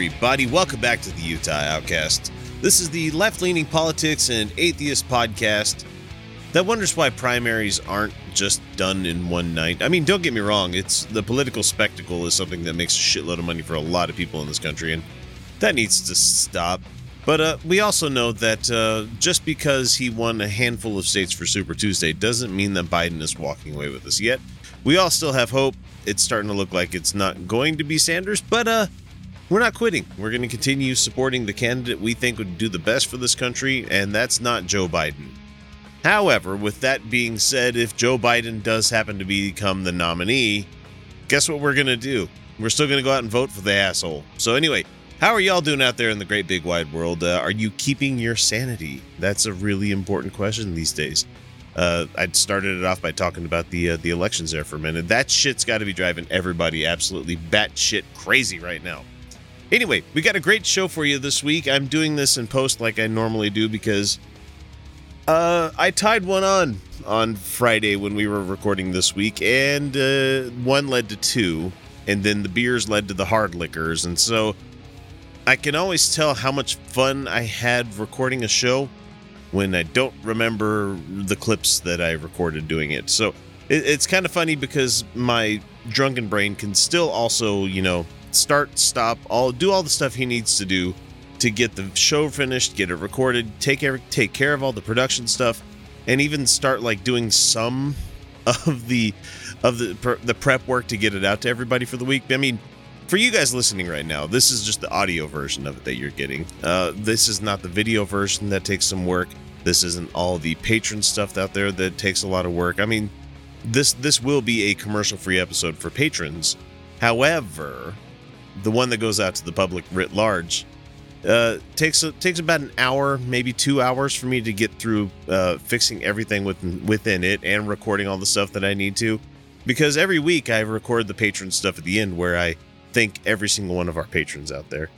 Everybody, welcome back to the Utah Outcasts. This is the left-leaning politics and atheist podcast that wonders why primaries aren't just done in one night. I mean, don't get me wrong, it's the political spectacle is something that makes a shitload of money for a lot of people in this country, and that needs to stop. But we also know that just because he won a handful of states for Super Tuesday doesn't mean that Biden is walking away with us yet. We all still have hope. It's starting to look like it's not going to be Sanders, but we're not quitting. We're going to continue supporting the candidate we think would do the best for this country, and that's not Joe Biden. However, with that being said, if Joe Biden does happen to become the nominee, guess what we're going to do? We're still going to go out and vote for the asshole. So anyway, how are y'all doing out there in the great big wide world? Are you keeping your sanity? That's a really important question these days. I started it off by talking about the elections there for a minute. That shit's got to be driving everybody absolutely batshit crazy right now. Anyway, we got a great show for you this week. I'm doing this in post like I normally do because I tied one on Friday when we were recording this week, and one led to two, and then the beers led to the hard liquors. And so I can always tell how much fun I had recording a show when I don't remember the clips that I recorded doing it. So it's kind of funny because my drunken brain can still also, you know, start, stop, do all the stuff he needs to do to get the show finished, get it recorded, take care of all the production stuff, and even start like doing some of the prep work to get it out to everybody for the week. I mean, for you guys listening right now, this is just the audio version of it that you're getting. This is not the video version that takes some work. This isn't all the patron stuff out there that takes a lot of work. I mean, this will be a commercial-free episode for patrons. However, the one that goes out to the public writ large takes about an hour, maybe 2 hours for me to get through fixing everything within it and recording all the stuff that I need to. Because every week I record the patron stuff at the end where I thank every single one of our patrons out there.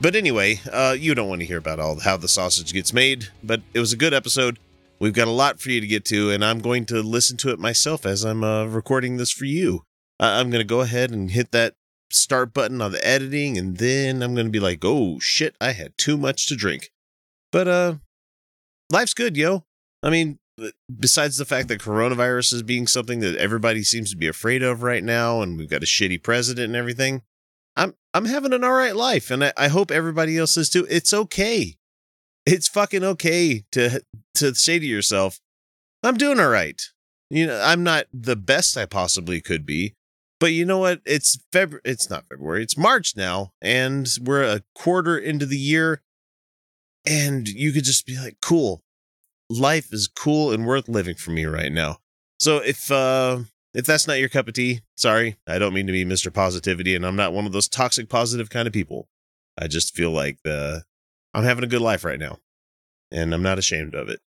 But anyway, you don't want to hear about how the sausage gets made, but it was a good episode. We've got a lot for you to get to, and I'm going to listen to it myself as I'm recording this for you. I'm going to go ahead and hit that start button on the editing, and then I'm going to be like, oh shit, I had too much to drink. But life's good, yo. I mean, besides the fact that coronavirus is being something that everybody seems to be afraid of right now, and we've got a shitty president and everything, I'm having an all right life, and I hope everybody else is too. It's okay. It's fucking okay to say to yourself, I'm doing all right. You know, I'm not the best I possibly could be. But you know what? It's not February. It's March now, and we're a quarter into the year, and you could just be like, "Cool, life is cool and worth living for me right now." So if that's not your cup of tea, sorry, I don't mean to be Mr. Positivity, and I'm not one of those toxic positive kind of people. I just feel like I'm having a good life right now, and I'm not ashamed of it.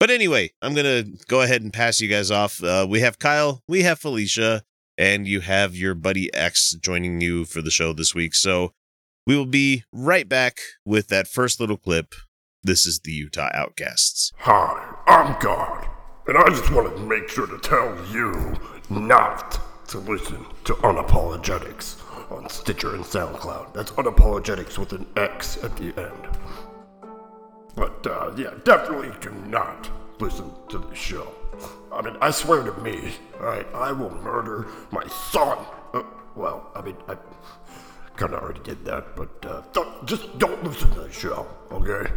But anyway, I'm gonna go ahead and pass you guys off. We have Kyle, we have Felicia. And you have your buddy X joining you for the show this week. So we will be right back with that first little clip. This is the Utah Outcasts. Hi, I'm God, and I just wanted to make sure to tell you not to listen to Unapologetics on Stitcher and SoundCloud. That's Unapologetics with an X at the end. But yeah, definitely do not listen to the show. I mean, I swear to me, alright, I will murder my son. Well, I mean, I kind of already did that, but just don't listen to the show, okay?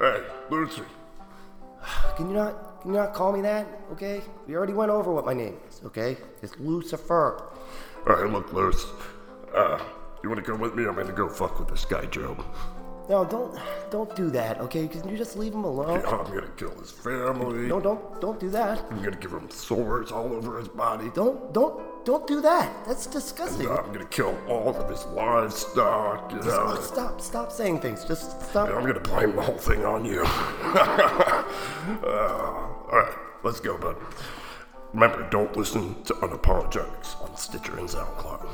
Hey, Lucy. Can you not call me that, okay? We already went over what my name is, okay? It's Lucifer. Alright, look, Luce, you want to come with me? I'm going to go fuck with this guy, Joe. No, don't do that, okay? Can you just leave him alone? Yeah, I'm gonna kill his family. No, don't do that. I'm gonna give him sores all over his body. Don't do that. That's disgusting. And I'm gonna kill all of his livestock. You know? Stop saying things. Just stop. Yeah, I'm gonna blame the whole thing on you. All right, let's go, bud. Remember, don't listen to Unapologetics on Stitcher and SoundCloud.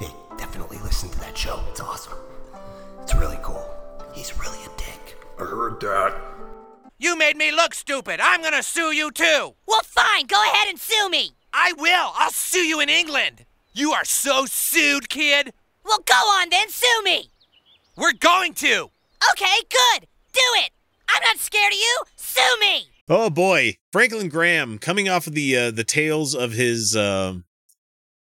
Hey, definitely listen to that show. It's awesome. It's really cool. He's really a dick. I heard that. You made me look stupid. I'm gonna sue you too. Well, fine. Go ahead and sue me. I will. I'll sue you in England. You are so sued, kid. Well, go on then. Sue me. We're going to. Okay, good. Do it. I'm not scared of you. Sue me. Oh, boy. Franklin Graham, coming off of the tales of his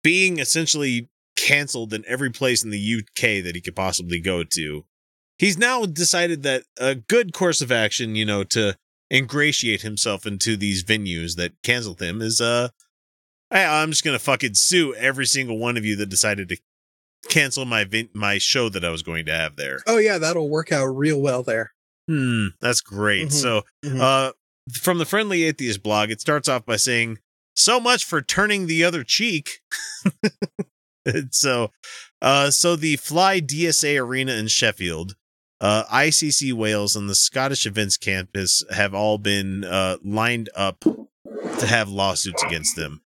being essentially canceled in every place in the UK that he could possibly go to. He's now decided that a good course of action, you know, to ingratiate himself into these venues that canceled him is, I'm just going to fucking sue every single one of you that decided to cancel my show that I was going to have there. Oh, yeah, that'll work out real well there. That's great. Mm-hmm. So from the Friendly Atheist blog, it starts off by saying, so much for turning the other cheek. So the Fly DSA Arena in Sheffield, ICC Wales, and the Scottish Events Campus have all been lined up to have lawsuits against them.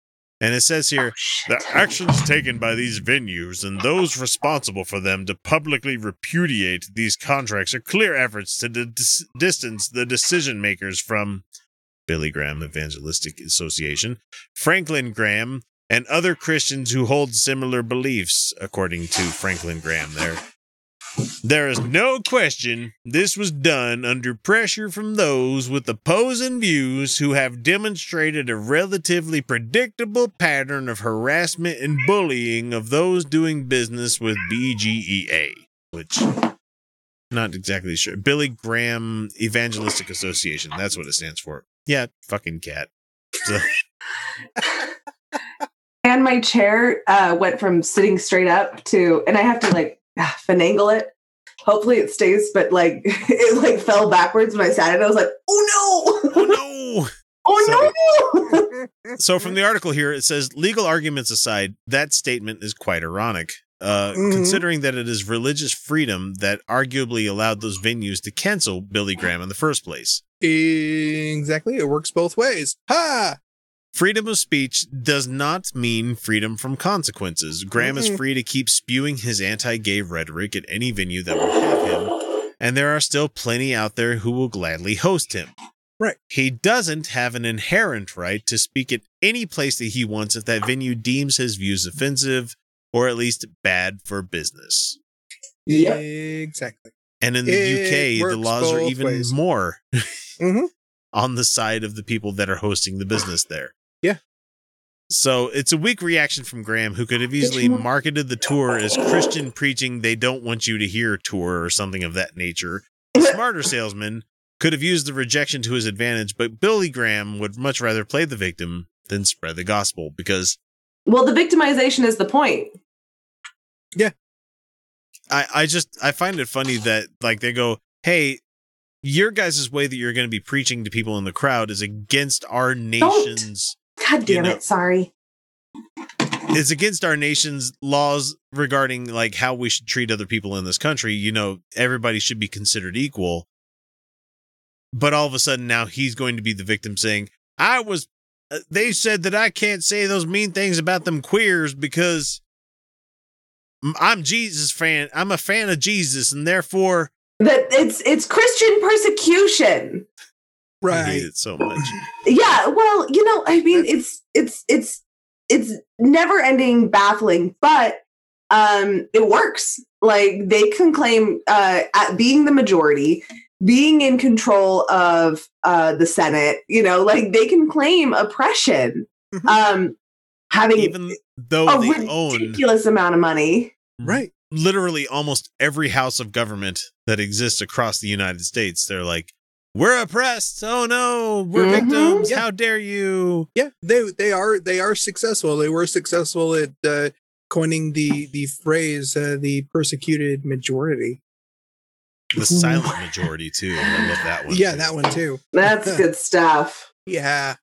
And it says here, the actions taken by these venues and those responsible for them to publicly repudiate these contracts are clear efforts to distance the decision makers from Billy Graham Evangelistic Association, Franklin Graham, and other Christians who hold similar beliefs, according to Franklin Graham there. There is no question this was done under pressure from those with opposing views who have demonstrated a relatively predictable pattern of harassment and bullying of those doing business with BGEA, which not exactly sure. Billy Graham Evangelistic Association. That's what it stands for. Yeah, fucking cat. So. And my chair went from sitting straight up to, and I have to like finagle it. Hopefully it stays, but like it like fell backwards when I sat in. I was like, oh no! Oh no! Oh no! So from the article here, it says, legal arguments aside, that statement is quite ironic, considering that it is religious freedom that arguably allowed those venues to cancel Billy Graham in the first place. Exactly. It works both ways. Ha! Freedom of speech does not mean freedom from consequences. Graham is free to keep spewing his anti-gay rhetoric at any venue that will have him, and there are still plenty out there who will gladly host him. Right. He doesn't have an inherent right to speak at any place that he wants if that venue deems his views offensive or at least bad for business. Yeah, exactly. And in the UK, the laws are even more on the side of the people that are hosting the business there. Yeah. So it's a weak reaction from Graham, who could have easily marketed the tour as Christian preaching they don't want you to hear tour or something of that nature. A smarter salesman could have used the rejection to his advantage, but Billy Graham would much rather play the victim than spread the gospel because... Well, the victimization is the point. Yeah. I find it funny that like they go, hey, your guys' way that you're going to be preaching to people in the crowd is against our nation's... God damn it, sorry. It's against our nation's laws regarding like how we should treat other people in this country. You know, everybody should be considered equal. But all of a sudden now he's going to be the victim saying, they said that I can't say those mean things about them queers because I'm Jesus fan. I'm a fan of Jesus and therefore... That it's Christian persecution. Right. I hate it so much. Yeah, well, you know, I mean, it's never ending baffling, but it works. Like they can claim at being the majority, being in control of the Senate, you know, like they can claim oppression. Having even though a ridiculous amount of money. Right. Literally almost every house of government that exists across the United States, they're like, we're oppressed. Oh no, we're victims. Yeah. How dare you? Yeah, they are successful. They were successful at coining the phrase the persecuted majority. The silent majority, too. I love that one. Yeah, that one, too. That's good stuff. Yeah.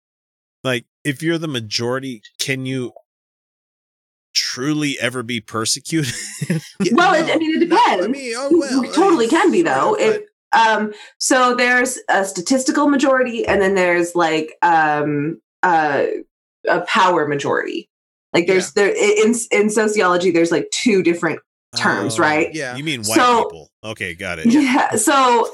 Like, if you're the majority, can you truly ever be persecuted? It depends. You totally can be, though. If, so there's a statistical majority, and then there's, like, a power majority. Like, there's in sociology, there's, like, two different terms, right? Yeah. You mean white people. Okay, got it. Yeah. So,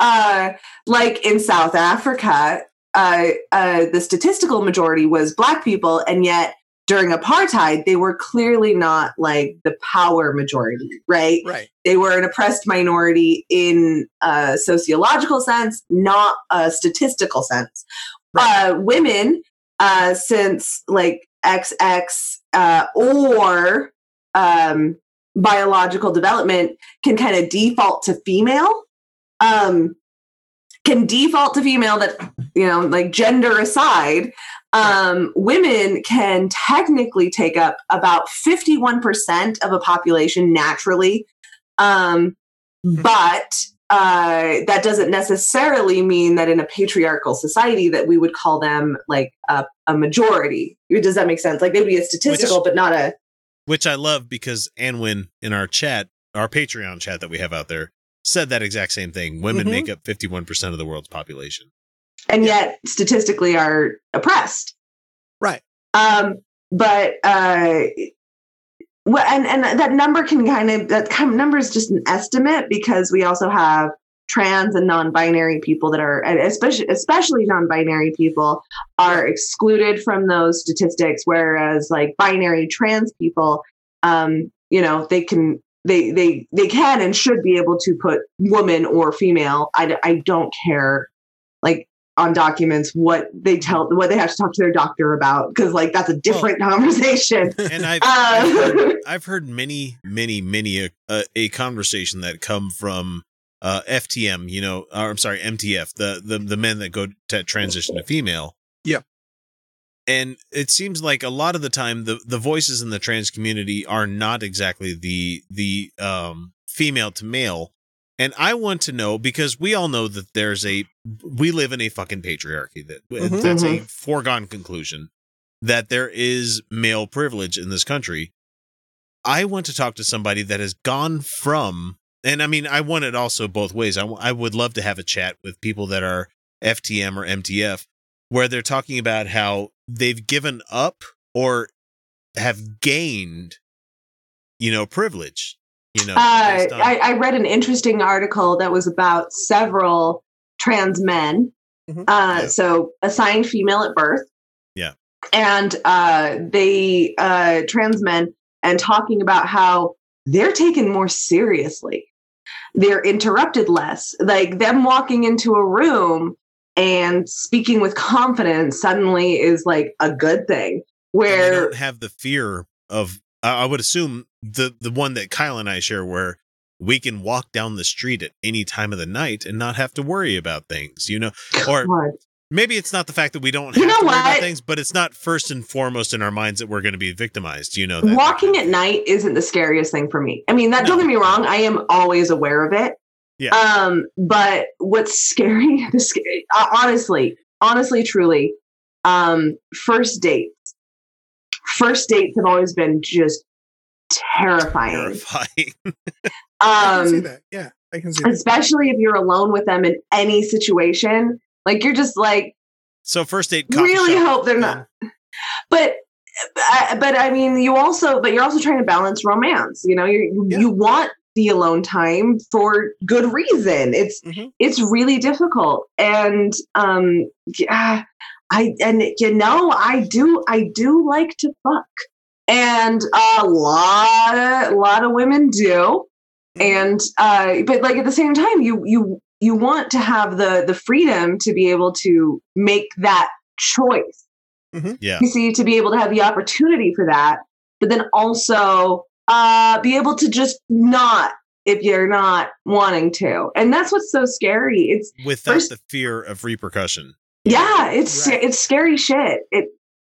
like in South Africa, the statistical majority was Black people, and yet during apartheid, they were clearly not like the power majority, right? Right. They were an oppressed minority in a sociological sense, not a statistical sense. Right. Women, since like XX or biological development can kind of default to female, that, you know, like gender aside, women can technically take up about 51% of a population naturally. But that doesn't necessarily mean that in a patriarchal society that we would call them like a majority. Does that make sense? Like they would be a statistical, but not a, which I love because Anwin in our chat, our Patreon chat that we have out there, said that exact same thing. Women make up 51% of the world's population. And yet statistically are oppressed. Right. But that number can number is just an estimate because we also have trans and non-binary people that are, and especially non-binary people are excluded from those statistics. Whereas like binary trans people, they can and should be able to put woman or female. I don't care like on documents, what they have to talk to their doctor about. Cause like, that's a different conversation. And I've heard many a conversation that come from, FTM, MTF, the men that go to transition to female. Yeah. And it seems like a lot of the time the voices in the trans community are not exactly the female to male. And I want to know, because we all know that we live in a fucking patriarchy that's a foregone conclusion that there is male privilege in this country. I want to talk to somebody that has gone from, and I mean, I want it also both ways. I would love to have a chat with people that are FTM or MTF where they're talking about how they've given up or have gained, privilege. I read an interesting article that was about several trans men. So assigned female at birth. Yeah. And they trans men, and talking about how they're taken more seriously. They're interrupted less. Like them walking into a room and speaking with confidence suddenly is like a good thing. Where they don't have the fear of, I would assume the one that Kyle and I share, where we can walk down the street at any time of the night and not have to worry about things, maybe it's not the fact that we don't have to worry about things, but it's not first and foremost in our minds that we're going to be victimized. That walking at night isn't the scariest thing for me. I mean, don't get me wrong. I am always aware of it. Yeah. But what's scary, honestly, truly, first dates have always been just terrifying. I can see that. Yeah. I can see that. Especially if you're alone with them in any situation. Like you're just like, so first date. Really hope they're not. But I mean, you're also trying to balance romance. You want the alone time for good reason. It's really difficult, and I do like to fuck, and a lot of women do, and but like at the same time, you want to have the freedom to be able to make that choice. Mm-hmm. Yeah. You see, to be able to have the opportunity for that, but then also be able to just not if you're not wanting to. And that's what's so scary. It's without the fear of repercussion. Yeah, it's scary shit.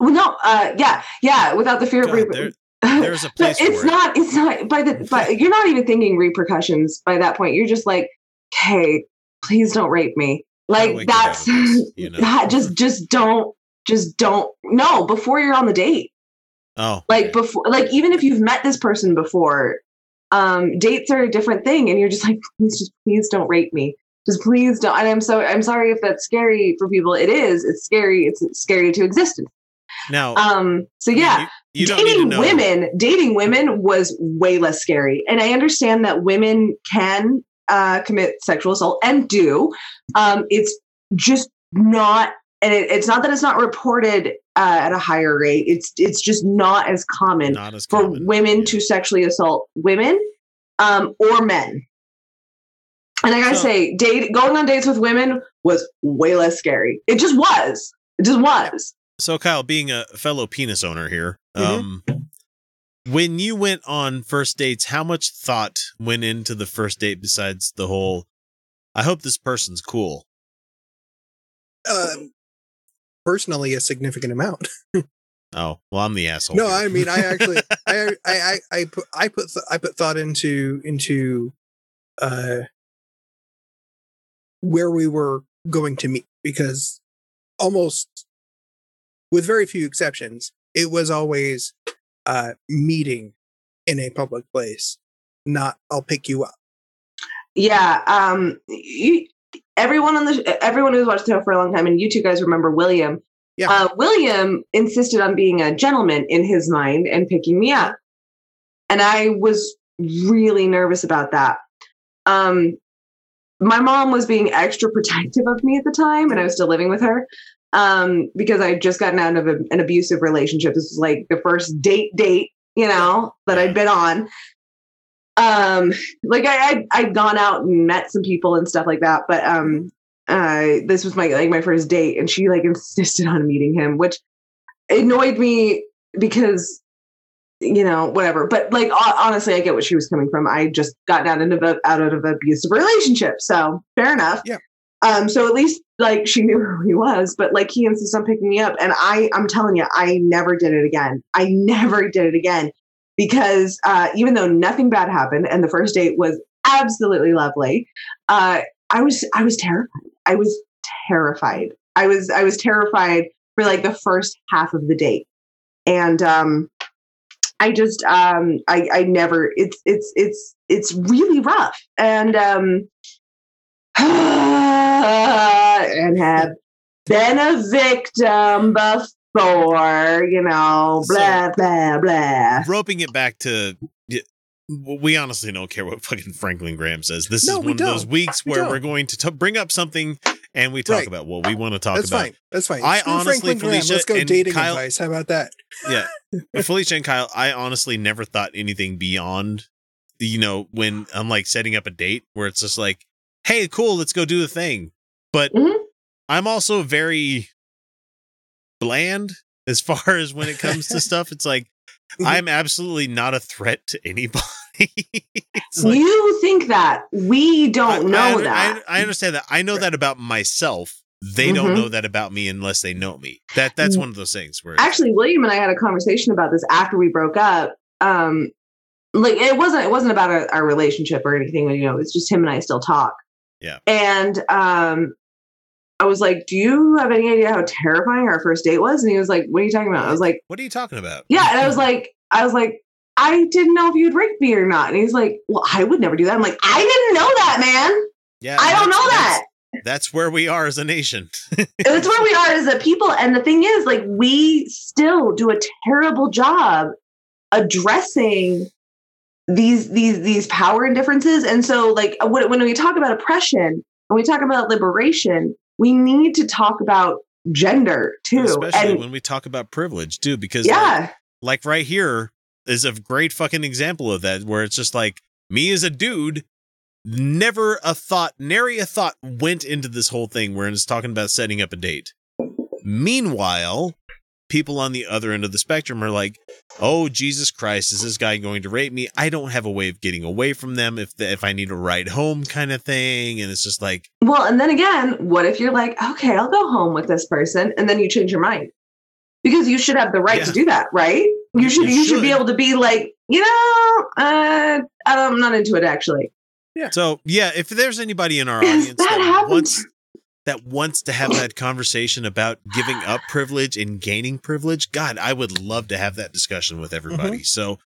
Without the fear of repercussion. There's a place. It's not. It's not. You're not even thinking repercussions by that point. You're just like, okay, please don't rape me. Like that's, you know? That just don't no, before you're on the date. Oh, like before, like even if you've met this person before, dates are a different thing. And you're just like, please don't rape me. Just please don't. And I'm sorry if that's scary for people. It is. It's scary. It's scary to existence. Now, so yeah, you dating women was way less scary. And I understand that women can commit sexual assault and do. It's just not, and it's not that it's not reported at a higher rate. It's just not as common for women to sexually assault women or men. And I gotta say, going on dates with women was way less scary. It just was. It just was. So, Kyle, being a fellow penis owner here, when you went on first dates, how much thought went into the first date besides the whole, I hope this person's cool? Personally, a significant amount. Oh, well, I'm the asshole. No, I mean, I actually, I put thought into where we were going to meet, because almost, with very few exceptions, it was always meeting in a public place, not I'll pick you up. Yeah. Everyone who's watched the show for a long time, and you two guys remember William. Yeah. William insisted on being a gentleman in his mind and picking me up. And I was really nervous about that. My mom was being extra protective of me at the time, and I was still living with her. Because I had just gotten out of an abusive relationship. This was like the first date, you know, that I'd been on. Like I'd gone out and met some people and stuff like that. But, this was my first date, and she insisted on meeting him, which annoyed me because, you know, whatever, but honestly, I get what she was coming from. I just got out of an abusive relationship. So fair enough. Yeah. So at least she knew who he was, but he insisted on picking me up. And I'm telling you, I never did it again. Because even though nothing bad happened and the first date was absolutely lovely, I was terrified. I was terrified for the first half of the date. And I just I never, it's really rough. And and have been a victim before, you know, blah, blah, blah. Roping it back to, we honestly don't care what fucking Franklin Graham says. This is one of those weeks where we're going to bring up something and we talk about what we want to talk about. That's fine. I honestly, Felicia, let's go dating advice. How about that? Yeah. Felicia and Kyle, I honestly never thought anything beyond, you know, when I'm setting up a date where it's just hey, cool, let's go do the thing. But I'm also very bland as far as when it comes to stuff. It's I'm absolutely not a threat to anybody. You think that. We don't know that. I understand that. I know that about myself. They don't know that about me unless they know me. That's one of those things where actually William and I had a conversation about this after we broke up. It wasn't about our relationship or anything, you know, it's just him and I still talk. Yeah. And I was like, do you have any idea how terrifying our first date was? And he was like, what are you talking about? I was like, what are you talking about? Yeah. And I was like, I didn't know if you'd rape me or not. And he's like, well, I would never do that. I'm like, I didn't know that, man. Yeah. I don't know that. That's where we are as a nation. That's where we are as a people. And the thing is, we still do a terrible job addressing these power differences. And so when we talk about oppression, when we talk about liberation, we need to talk about gender too. Especially when we talk about privilege too, because right here is a great fucking example of that, where it's just me as a dude, nary a thought went into this whole thing where it's talking about setting up a date. Meanwhile, people on the other end of the spectrum are like, oh, Jesus Christ, is this guy going to rape me? I don't have a way of getting away from them if I need a ride home kind of thing. And it's just well, and then again, what if you're okay, I'll go home with this person. And then you change your mind, because you should have the right to do that. Right. You should be able to be I'm not into it, actually. Yeah. So yeah, if there's anybody in our audience that wants to have that conversation about giving up privilege and gaining privilege, God, I would love to have that discussion with everybody. Mm-hmm. So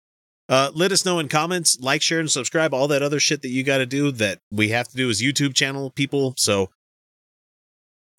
let us know in comments, like, share, and subscribe, all that other shit that you got to do that we have to do as YouTube channel people. So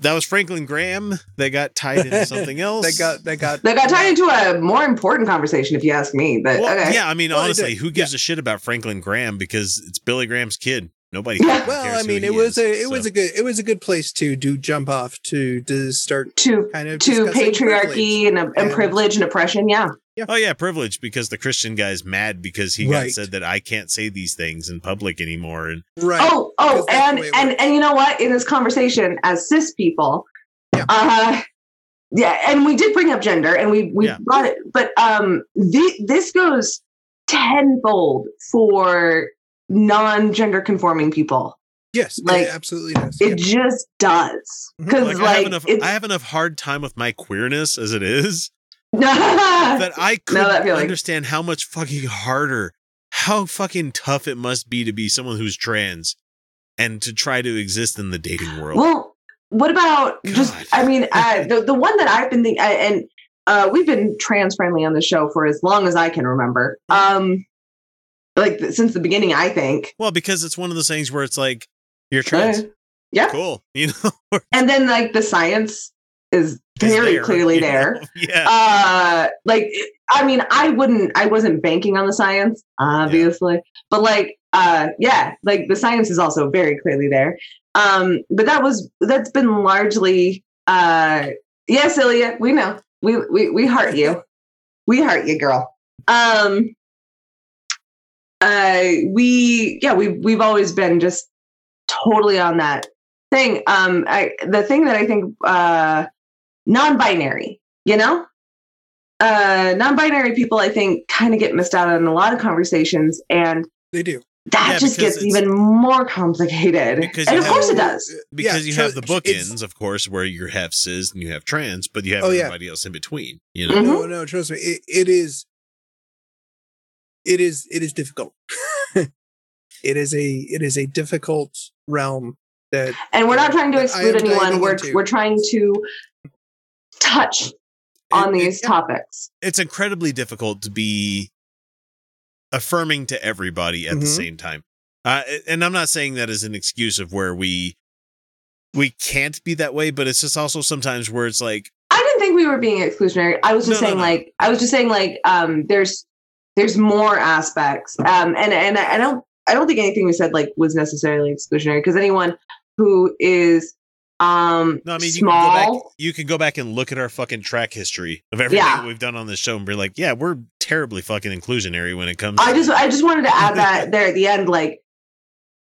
that was Franklin Graham. They got tied into something else. They got tied into a more important conversation, if you ask me. But well, okay. Yeah, I mean, honestly, who gives a shit about Franklin Graham? Because it's Billy Graham's kid. Nobody. Yeah. Well, I mean, it was a good place to jump off to start to kind of to patriarchy and privilege and oppression. Yeah. Yeah. Oh yeah, privilege, because the Christian guy's mad because he got said that I can't say these things in public anymore. And right. Oh, and you know what? In this conversation, as cis people, and we did bring up gender, and we brought it, but this goes tenfold for non-gender conforming people. Yes, like, it absolutely does. It just does, because I have enough hard time with my queerness as it is. That I couldn't understand how much fucking harder, how fucking tough it must be to be someone who's trans and to try to exist in the dating world. Well, what about the one that I've been thinking, and we've been trans friendly on the show for as long as I can remember. Like since the beginning, I think. Well, because it's one of those things where it's like, you're trans. Yeah. Cool. You know? And then like the science is very clearly there. Yeah. I wasn't banking on the science, obviously. Yeah. But the science is also very clearly there. But that's been largely yes, Ilya, we know. We heart you. We heart you, girl. We've always been just totally on that thing. The thing that I think non-binary, you know? Non-binary people, I think, kind of get missed out on a lot of conversations, and they do. That just gets even more complicated. And of course it does. Because you have the bookends, of course, where you have cis and you have trans, but you have everybody else in between. You know? Mm-hmm. No, trust me. It is difficult. It is a difficult realm that, and we're not trying to exclude anyone. We're trying to touch on these topics. It's incredibly difficult to be affirming to everybody at the same time. And I'm not saying that as an excuse of where we can't be that way, but it's just also sometimes where it's like, I didn't think we were being exclusionary. I was just saying there's more aspects. And I don't think anything we said was necessarily exclusionary, because anyone who is small. You can go back and look at our fucking track history of everything we've done on this show and be like, yeah, we're terribly fucking inclusionary when it comes to I just wanted to add that there at the end,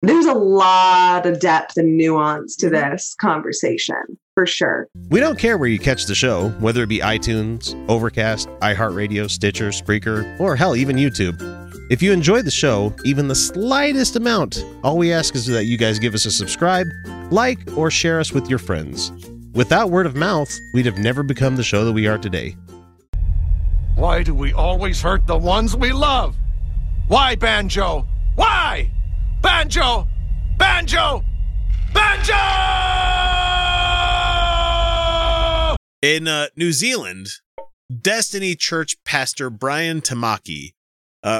there's a lot of depth and nuance to this conversation, for sure. We don't care where you catch the show, whether it be iTunes, Overcast, iHeartRadio, Stitcher, Spreaker, or hell, even YouTube. If you enjoy the show, even the slightest amount, all we ask is that you guys give us a subscribe, like, or share us with your friends. Without word of mouth, we'd have never become the show that we are today. Why do we always hurt the ones we love? Why, Banjo? Why? Banjo! Banjo! Banjo! In New Zealand, Destiny Church pastor Brian Tamaki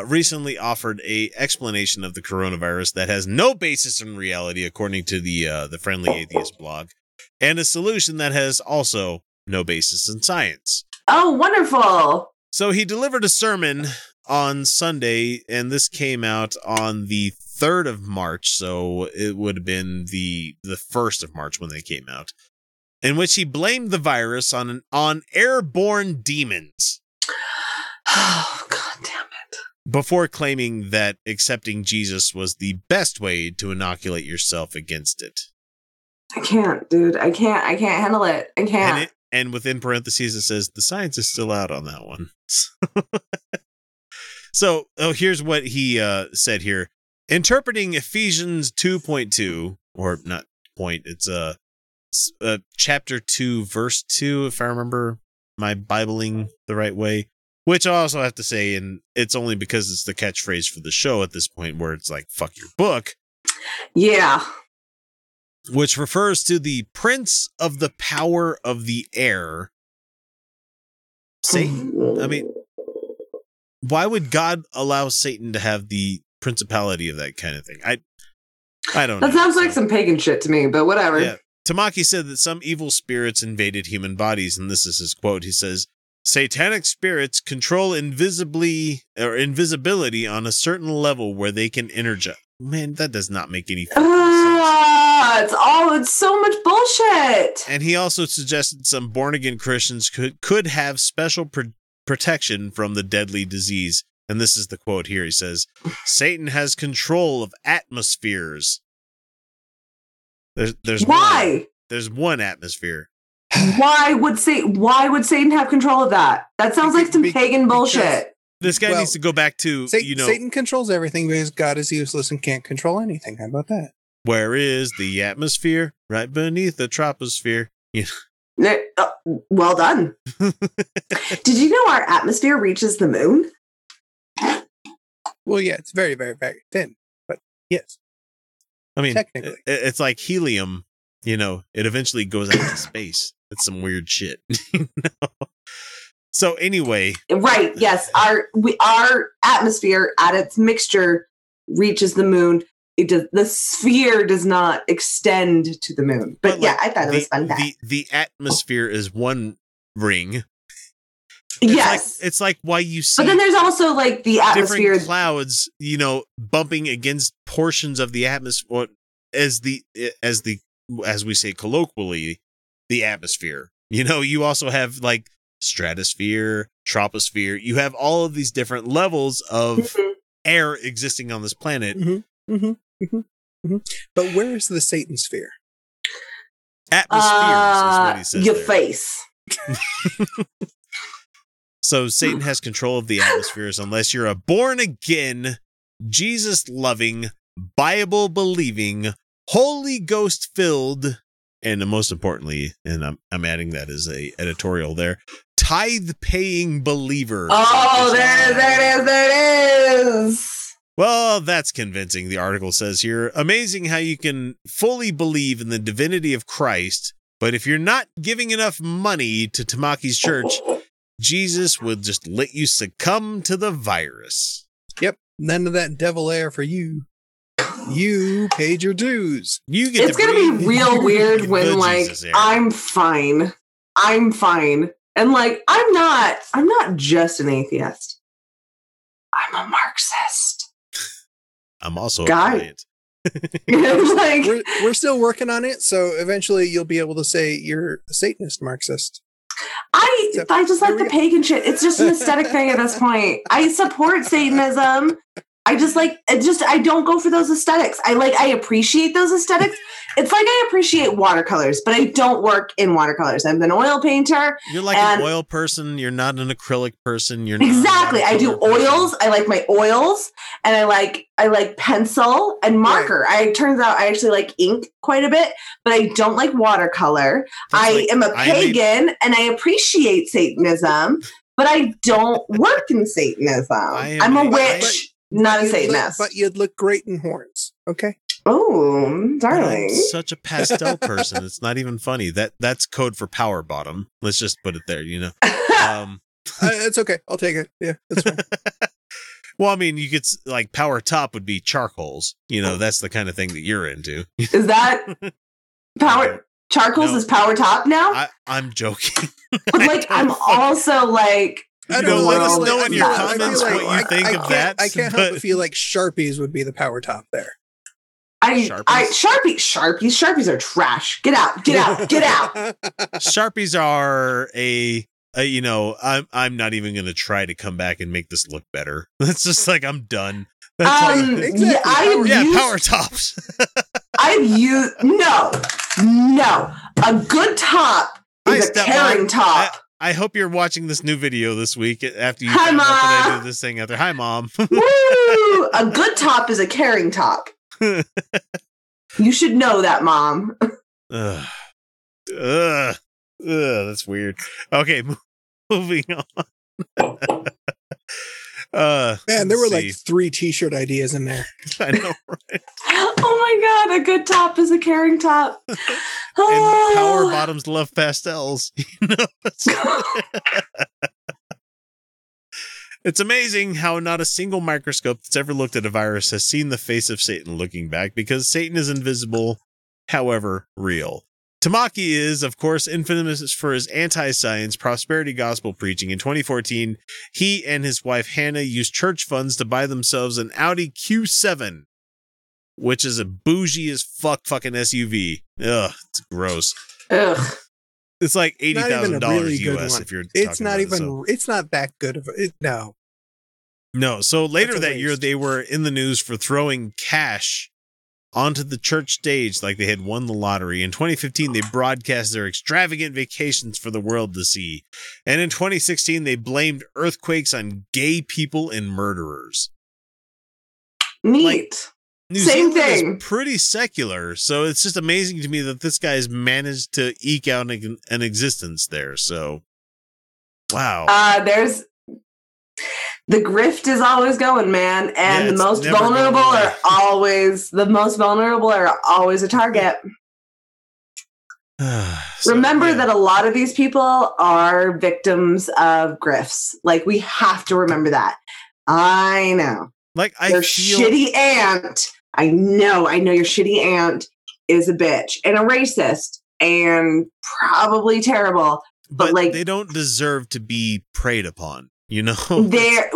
recently offered an explanation of the coronavirus that has no basis in reality, according to the Friendly Atheist blog, and a solution that has also no basis in science. Oh, wonderful! So he delivered a sermon on Sunday, and this came out on the 3rd of March, so it would have been the 1st of March when they came out, in which he blamed the virus on airborne demons. Oh, God damn it. Before claiming that accepting Jesus was the best way to inoculate yourself against it. I can't, dude. I can't handle it. I can't. And within parentheses, it says the science is still out on that one. So, here's what he said here. Interpreting Ephesians 2.2, or not point, it's chapter 2, verse 2, if I remember my Bibling the right way, which I also have to say, and it's only because it's the catchphrase for the show at this point, where it's like, fuck your book, Yeah. Which refers to the prince of the power of the air. Satan. I mean, why would God allow Satan to have the principality of that kind of thing? I don't know. That sounds like some pagan shit to me, but whatever. Yeah. Tamaki said that some evil spirits invaded human bodies, and this is his quote. He says, "Satanic spirits control invisibility on a certain level where they can energize." Man, that does not make any sense. It's so much bullshit. And he also suggested some born-again Christians could have special protection from the deadly disease. And this is the quote here. He says, "Satan has control of atmospheres." There's why? There's one atmosphere. Why would Satan have control of that? That sounds like some pagan bullshit. This guy needs to go back to Satan controls everything because God is useless and can't control anything. How about that? Where is the atmosphere? Right beneath the troposphere. Yeah. Well done. Did you know our atmosphere reaches the moon? Well, yeah, it's very, very, very thin. But yes. I mean, technically, it's like helium. You know, it eventually goes out to space. That's some weird shit. You know? So anyway, right? Yes, our atmosphere at its mixture reaches the moon. It does. The sphere does not extend to the moon. But yeah, I thought it was fun. The atmosphere is one ring. It's like why you see. But then there's also like the atmosphere, different clouds, you know, bumping against portions of the atmosphere as we say colloquially, the atmosphere. You know, you also have like stratosphere, troposphere. You have all of these different levels of air existing on this planet. Mm-hmm. Mm-hmm. Mm-hmm. But where is the Satan sphere? Atmospheres is what he says. Your face. So Satan has control of the atmospheres unless you're a born-again, Jesus-loving, Bible-believing, Holy Ghost-filled, and most importantly, and I'm adding that as a editorial there, tithe-paying believer. Oh, there it is. Well, that's convincing, the article says here. Amazing how you can fully believe in the divinity of Christ, but if you're not giving enough money to Tamaki's church, Jesus would just let you succumb to the virus. Yep. None of that devil air for you. You paid your dues. You get. It's going to be real weird when like, I'm fine. And like, I'm not just an atheist. I'm a Marxist. I'm also a client. Like, we're still working on it. So eventually you'll be able to say you're a Satanist Marxist. I just like the pagan shit. It's just an aesthetic thing at this point. I support Satanism. I don't go for those aesthetics. I appreciate those aesthetics. It's like I appreciate watercolors, but I don't work in watercolors. I'm an oil painter. You're like an oil person. You're not an acrylic person. You're not exactly. I do oils. I like my oils, and I like pencil and marker. Right. It turns out I actually like ink quite a bit, but I don't like watercolor. I am a pagan, and I appreciate Satanism, but I don't work in Satanism. I'm a witch. Not a Satanist. But you'd look great in horns. Okay. Oh, darling. I'm such a pastel person. It's not even funny. That's code for power bottom. Let's just put it there, you know. It's okay. I'll take it. Yeah, that's fine. Well, I mean, you could like power top would be charcoals. You know, that's the kind of thing that you're into. Is that power? Charcoals is power top now? I'm joking. But like, I'm also like... let us know in your comments what you think of that. I can't help but feel like Sharpies would be the power top there. Sharpies are trash. Get out. Sharpies are I'm not even going to try to come back and make this look better. That's just like, I'm done. That's exactly. Power tops. No. A good top is a caring top. I hope you're watching this new video this week after you found out that I do this thing out there. Hi, Mom. Woo! A good top is a caring top. You should know that, Mom. That's weird. Okay, moving on. Man, there were like 3 t-shirt ideas in there. I know, right? Oh my God, a good top is a caring top. And power bottoms love pastels. You know? It's amazing how not a single microscope that's ever looked at a virus has seen the face of Satan looking back, because Satan is invisible, however real. Tamaki is, of course, infamous for his anti-science prosperity gospel preaching. In 2014, he and his wife Hannah used church funds to buy themselves an Audi Q7, which is a bougie as fuck fucking SUV. Ugh, it's gross. Ugh. It's like $80,000 US if you're. It's not even. It's not that good of it. No. No. So later that year, they were in the news for throwing cash onto the church stage like they had won the lottery. In 2015, they broadcast their extravagant vacations for the world to see, and in 2016, they blamed earthquakes on gay people and murderers. Neat. Like, New Zealand thing. Is pretty secular, so it's just amazing to me that this guy's managed to eke out an existence there. So, wow. There's the grift is always going, man, and the most vulnerable are always a target. So, remember that a lot of these people are victims of grifts. Like, we have to remember that. I know. Like, your shitty aunt. I know your shitty aunt is a bitch and a racist and probably terrible, but like, they don't deserve to be preyed upon, you know? Those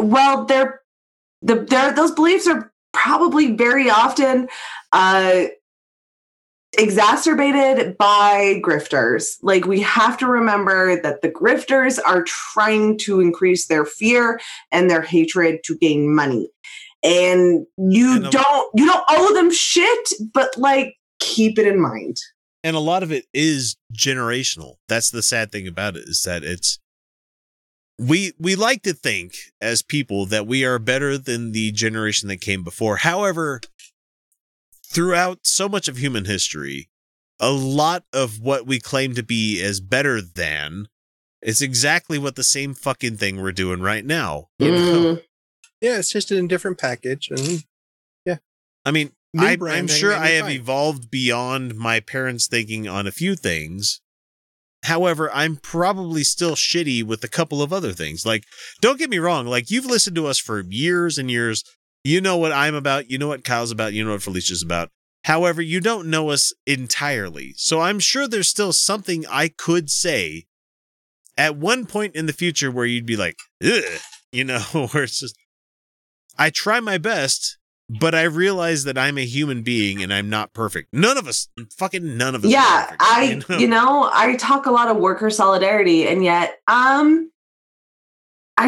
beliefs are probably very often exacerbated by grifters. Like, we have to remember that the grifters are trying to increase their fear and their hatred to gain money. And you don't owe them shit, but like, keep it in mind. And a lot of it is generational. That's the sad thing about it, is that it's we like to think as people that we are better than the generation that came before. However, throughout so much of human history, a lot of what we claim to be as better than is exactly what the same fucking thing we're doing right now. You know? Yeah, it's just in a different package. And yeah. I mean, I'm sure I have evolved beyond my parents' thinking on a few things. However, I'm probably still shitty with a couple of other things. Like, don't get me wrong. Like, you've listened to us for years and years. You know what I'm about. You know what Kyle's about. You know what Felicia's about. However, you don't know us entirely. So I'm sure there's still something I could say at one point in the future where you'd be like, ugh, you know, where it's just, I try my best, but I realize that I'm a human being and I'm not perfect. None of us. Yeah, perfect, I talk a lot of worker solidarity, and yet I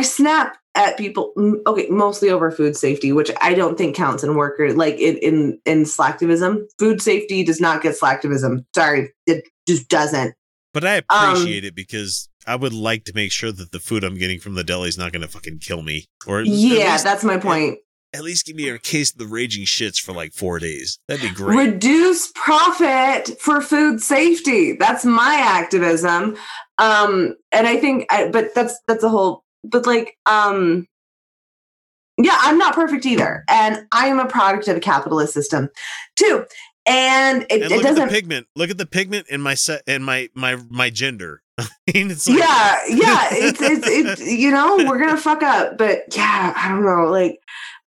snap at people. Okay, mostly over food safety, which I don't think counts in worker, like in slacktivism. Food safety does not get slacktivism. Sorry, it just doesn't. But I appreciate it, because I would like to make sure that the food I'm getting from the deli is not going to fucking kill me. Or that's my point. At least give me a case of the raging shits for like 4 days. That'd be great. Reduce profit for food safety. That's my activism. And I think, I'm not perfect either. And I'm a product of a capitalist system too. And it doesn't at the pigment. Look at the pigment in my my gender. I mean, it's like, yeah. We're gonna fuck up, but yeah, I don't know. Like,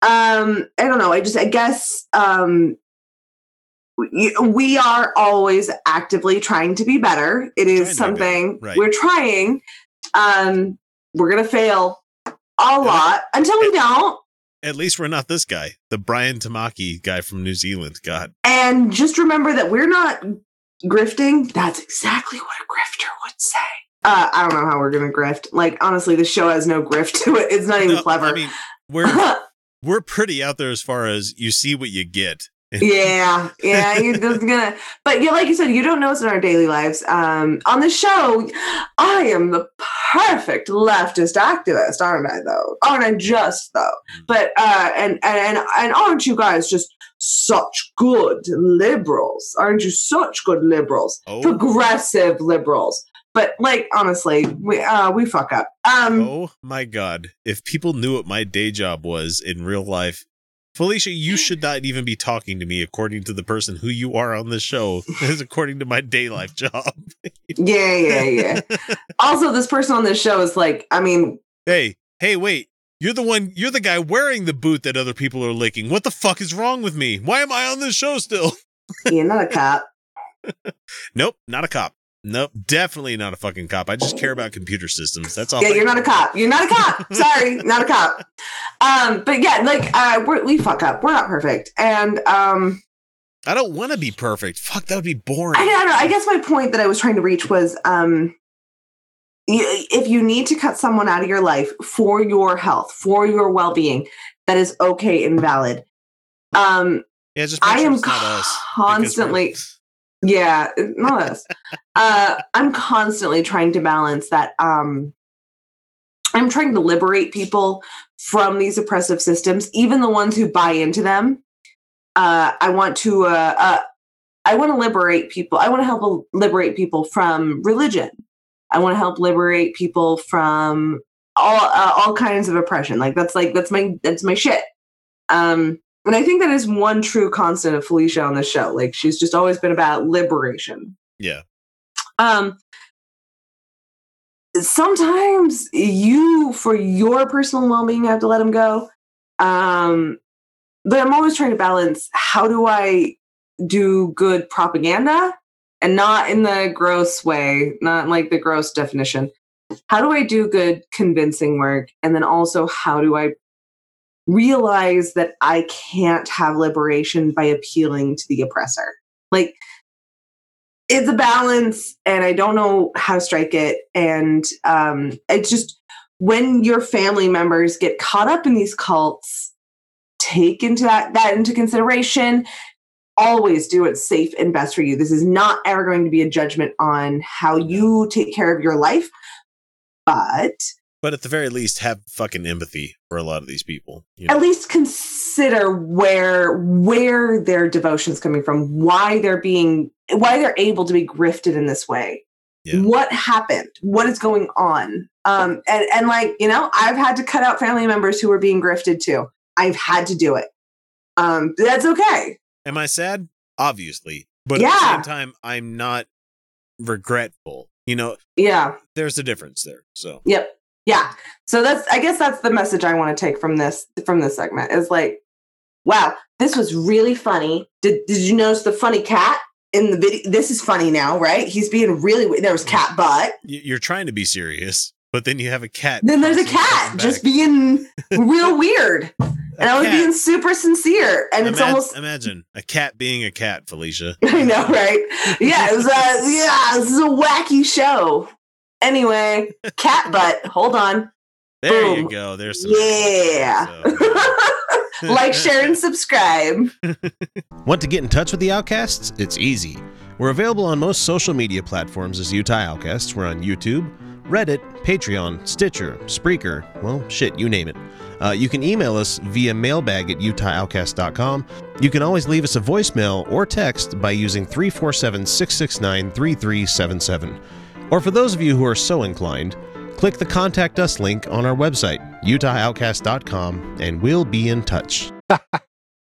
I don't know. I guess we are always actively trying to be better. It is something we're trying. We're gonna fail a lot until we don't. At least we're not this guy, the Brian Tamaki guy from New Zealand. God. And just remember that we're not grifting. That's exactly what a grifter would say. I don't know how we're going to grift. Like, honestly, the show has no grift to it. It's not even clever. I mean, we're pretty out there as far as you see what you get. Yeah. But yeah, like you said, you don't know us in our daily lives. On the show, I am the perfect leftist activist, aren't I? Though, aren't I just though? But and aren't you guys just such good liberals? Aren't you such good liberals? Oh. Progressive liberals. But like, honestly, we fuck up. Oh my God. If people knew what my day job was in real life, Felicia, you should not even be talking to me according to the person who you are on the show. It's according to my day life job. Yeah. Also, this person on this show is like, I mean, Hey, wait. You're the guy wearing the boot that other people are licking. What the fuck is wrong with me? Why am I on this show still? You're not a cop. Nope, not a cop. Nope, definitely not a fucking cop. I just care about computer systems. That's all. Yeah, you're not a cop. You're not a cop. Sorry, not a cop. But yeah, like we fuck up. We're not perfect, and I don't want to be perfect. Fuck, that would be boring. I don't know. I guess my point that I was trying to reach was if you need to cut someone out of your life for your health, for your well-being, that is okay and valid. Yeah, just make sure it's not us, constantly. Yeah, not us. I'm constantly trying to balance that. I'm trying to liberate people from these oppressive systems, even the ones who buy into them. I want to liberate people. I want to help liberate people from religion. I want to help liberate people from all kinds of oppression. That's my shit. And I think that is one true constant of Felicia on the show. Like, she's just always been about liberation. Yeah. Sometimes you, for your personal well-being, have to let them go. But I'm always trying to balance, how do I do good propaganda? And not in the gross way, not like the gross definition. How do I do good convincing work? And then also, how do I realize that I can't have liberation by appealing to the oppressor? Like, it's a balance, and I don't know how to strike it. And it's just, when your family members get caught up in these cults, take into that into consideration. Always do what's safe and best for you. This is not ever going to be a judgment on how you take care of your life, but at the very least, have fucking empathy for a lot of these people. You know? At least consider where their devotion is coming from, why they're able to be grifted in this way. Yeah. What happened? What is going on? And like, you know, I've had to cut out family members who were being grifted too. I've had to do it. That's okay. Am I sad? Obviously. But at the same time, I'm not regretful. You know? Yeah. There's a difference there. So. Yep. Yeah. So I guess that's the message I want to take from this segment is like, wow, this was really funny. Did you notice the funny cat in the video? This is funny now, right? He's being really, there was cat butt. You're trying to be serious, but then you have a cat. Then there's a cat just being real weird. And I was being super sincere. And it's almost, imagine a cat being a cat, Felicia. I know, right? Yeah. It was this is a wacky show. Anyway, cat butt. Hold on. There Boom. You go. There's some. Yeah. Like, share, and subscribe. Want to get in touch with the Outcasts? It's easy. We're available on most social media platforms as Utah Outcasts. We're on YouTube, Reddit, Patreon, Stitcher, Spreaker. Well, shit, you name it. You can email us via mailbag@utahoutcast.com. You can always leave us a voicemail or text by using 347-669-3377. Or for those of you who are so inclined, click the Contact Us link on our website, utahoutcast.com, and we'll be in touch.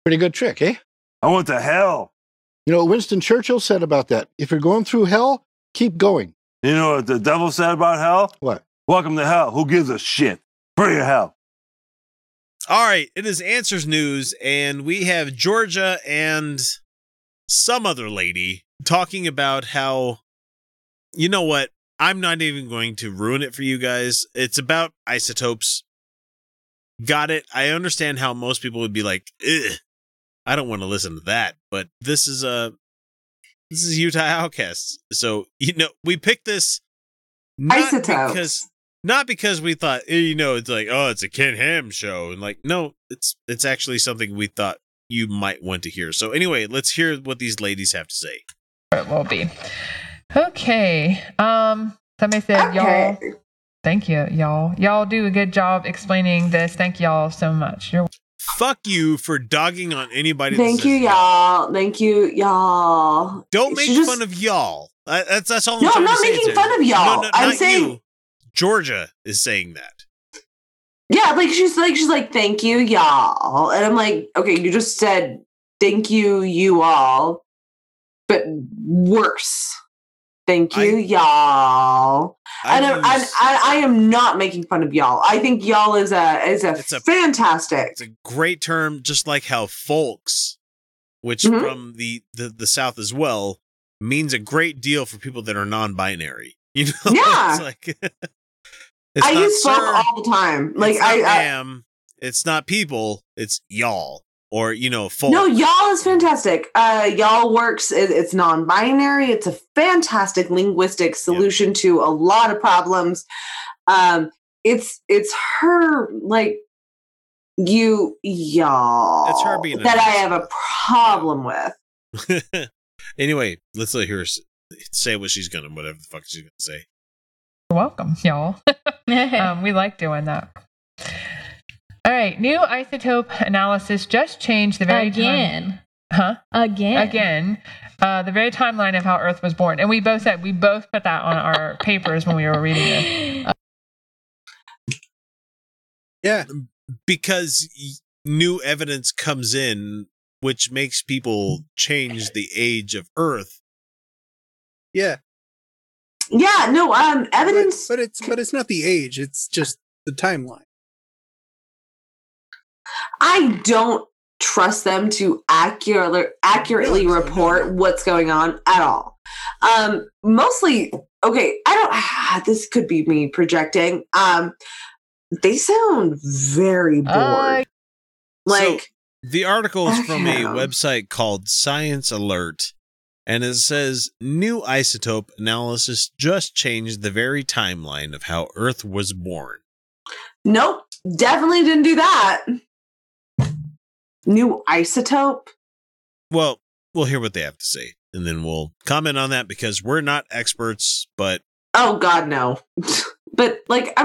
Pretty good trick, eh? I went to hell. You know what Winston Churchill said about that? If you're going through hell, keep going. You know what the devil said about hell? What? Welcome to hell. Who gives a shit? Free your hell. All right, it is Answers News, and we have Georgia and some other lady talking about how, you know what, I'm not even going to ruin it for you guys. It's about isotopes. Got it. I understand how most people would be like, ugh, I don't want to listen to that, but this is Utah Outcasts. So, you know, we picked this not because we thought, you know, it's like, oh, it's a Ken Ham show. And like, no, it's actually something we thought you might want to hear. So anyway, let's hear what these ladies have to say. It will be. Okay. Somebody said, okay. Y'all. Thank you, y'all. Y'all do a good job explaining this. Thank y'all so much. Fuck you for dogging on anybody. Thank you, y'all. Don't make fun of y'all. That's all. No, I'm not making fun of y'all. No, I'm saying you. Georgia is saying that. Yeah, like she's like, thank you, y'all, and I'm like, okay, you just said thank you, you all, but worse. Thank you, y'all. I am not making fun of y'all. I think y'all is fantastic. It's a great term, just like how folks, which mm-hmm. from the South as well, means a great deal for people that are non-binary. You know, yeah. It's like, I use folk all the time. Like I am. It's not people. It's y'all. Or, you know, folk. No, y'all is fantastic. Y'all works. It's non-binary. It's a fantastic linguistic solution to a lot of problems. It's her, like, you, y'all. It's her being that I have a problem with. Anyway, let's let her say what she's going to, whatever the fuck she's going to say. Welcome, y'all. We like doing that. All right, new isotope analysis just changed the very time. The very timeline of how Earth was born, and we both put that on our papers when we were reading this. Yeah, because new evidence comes in, which makes people change the age of Earth. Yeah. Yeah. No. Evidence, but it's not the age; it's just the timeline. I don't trust them to accurately report what's going on at all. Mostly, okay, this could be me projecting. They sound very bored. The article is from a website called Science Alert, and it says, new isotope analysis just changed the very timeline of how Earth was born. Nope, definitely didn't do that. New isotope? Well, we'll hear what they have to say, and then we'll comment on that because we're not experts, but... Oh, God, no. But, like,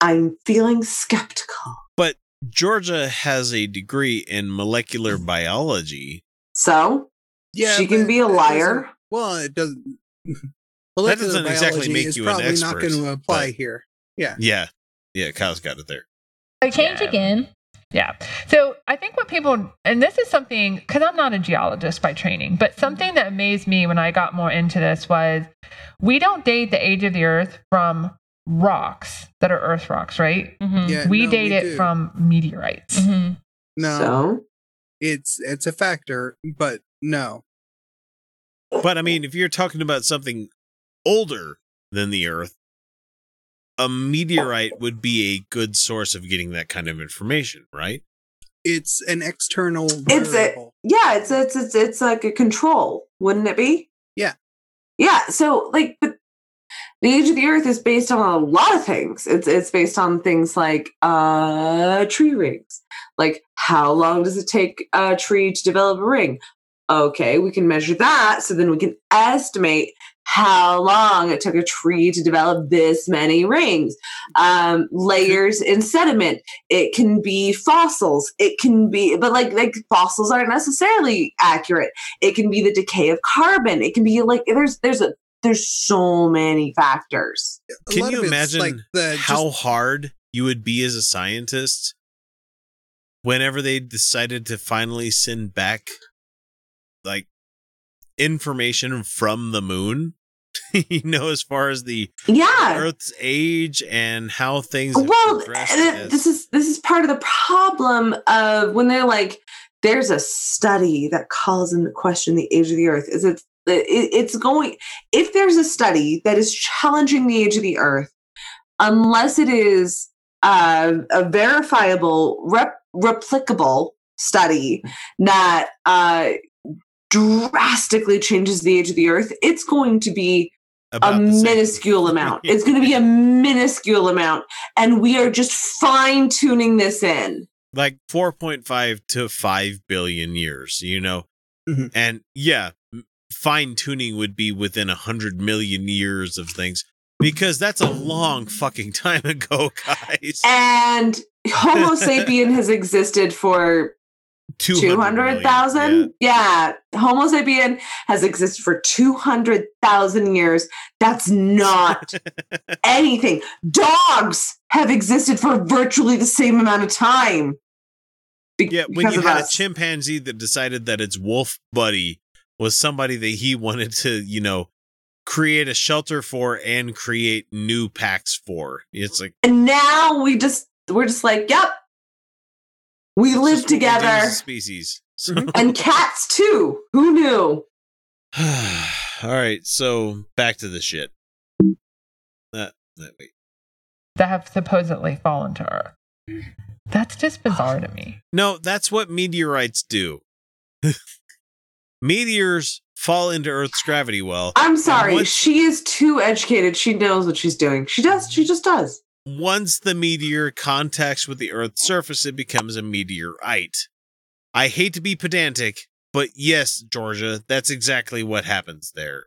I'm feeling skeptical. But Georgia has a degree in molecular biology. So? Yeah, she can be a liar. Well, it doesn't... That doesn't exactly make you an expert. It's probably not going to apply here. Yeah. Yeah. Yeah, Kyle's got it there. I change again. Yeah. So I think what people, and this is something, because I'm not a geologist by training, but something that amazed me when I got more into this was we don't date the age of the Earth from rocks that are Earth rocks, right? Mm-hmm. Yeah, we date it from meteorites. Mm-hmm. No. So? It's a factor, but no. But I mean, if you're talking about something older than the Earth, a meteorite would be a good source of getting that kind of information, right? It's an external variable. It's like a control, wouldn't it be? Yeah. Yeah, so like but the age of the Earth is based on a lot of things. It's based on things like tree rings. Like how long does it take a tree to develop a ring? Okay, we can measure that, so then we can estimate how long it took a tree to develop this many rings, layers in sediment. It can be fossils. It can be, but like fossils aren't necessarily accurate. It can be the decay of carbon. It can be like there's so many factors. Can you imagine how hard you would be as a scientist whenever they decided to finally send back like information from the moon? You know, as far as the Earth's age and how things have progressed. This is part of the problem of when they're like, there's a study that calls into question the age of the Earth. If there's a study that is challenging the age of the Earth, unless it is a verifiable, replicable study that drastically changes the age of the Earth, it's going to be about a minuscule amount. It's going to be a minuscule amount. And we are just fine tuning this in. Like 4.5 to 5 billion years, you know? Mm-hmm. And yeah, fine tuning would be within 100 million years of things because that's a long fucking time ago, guys. And Homo sapien has existed for 200,000? Yeah. Homo sapien has existed for 200,000 years. That's not anything. Dogs have existed for virtually the same amount of time. When you had a chimpanzee that decided that its wolf buddy was somebody that he wanted to, you know, create a shelter for and create new packs for. It's like, and now we're just like, yep. We live together. Species. So. And cats too. Who knew? All right, so back to the shit. That have supposedly fallen to Earth. That's just bizarre to me. No, that's what meteorites do. Meteors fall into Earth's gravity well. I'm sorry. She is too educated. She knows what she's doing. She does. She just does. Once the meteor contacts with the Earth's surface, it becomes a meteorite. I hate to be pedantic, but yes, Georgia, that's exactly what happens there.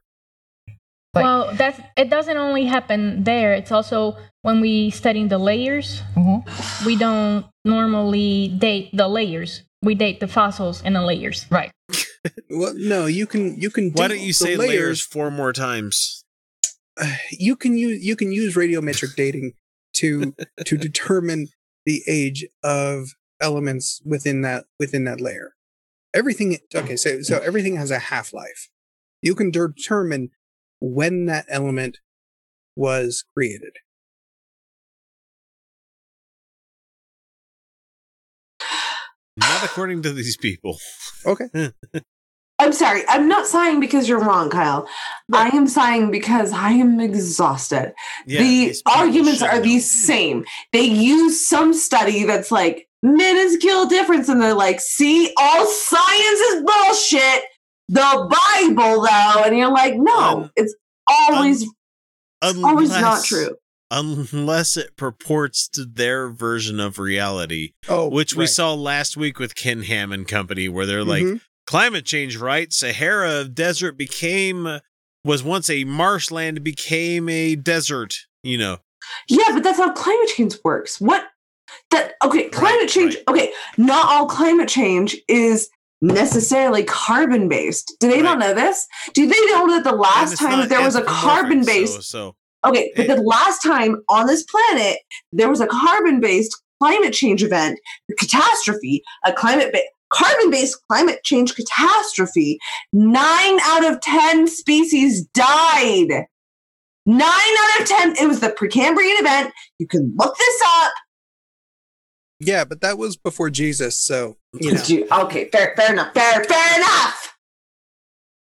Well, it doesn't only happen there. It's also when we study the layers, mm-hmm. we don't normally date the layers. We date the fossils and the layers. Right. Well, no, you can. Why don't you say layers 4 more times? You can use radiometric dating. To determine the age of elements within that layer. Everything, okay, so everything has a half-life. You can determine when that element was created. Not according to these people. Okay. I'm sorry. I'm not sighing because you're wrong, Kyle. I am sighing because I am exhausted. Yeah, the arguments are the same. They use some study that's like minuscule difference, and they're like, see, all science is bullshit. The Bible, though. And you're like, no, it's always, always not true. Unless it purports to their version of reality, which we saw last week with Ken Ham and company, where they're like, mm-hmm. climate change, right? Sahara desert was once a marshland, became a desert, you know. Yeah, but that's how climate change works. Not all climate change is necessarily carbon based. Do they not know this? Do they know that the last time there was a carbon based the last time on this planet there was a carbon based climate change event, catastrophe, a climate carbon-based climate change catastrophe, 9 out of 10 species died. 9 out of 10. It was the Precambrian event. You can look this up. Yeah, but that was before Jesus, so you know. Okay, fair enough. Fair enough.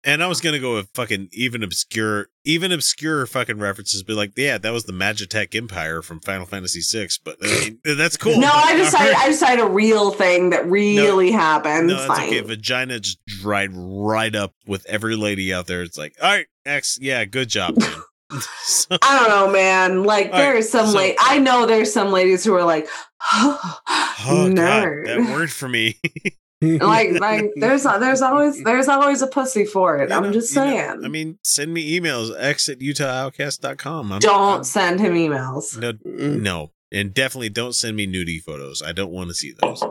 And I was gonna go with fucking even obscure fucking references, be like, yeah, that was the Magitek Empire from Final Fantasy VI, but that's cool. No, I decided a real thing that really happened. No, that's okay. Vagina just dried right up with every lady out there. It's like, all right, X, yeah, good job, man. So, I don't know, man. Like I know there's some ladies who are like, nerd. God, that word for me. like there's always a pussy for it. I'm just saying. I mean, send me emails, x@utahoutcast.com. Don't send him emails. No, and definitely don't send me nudie photos. I don't want to see those.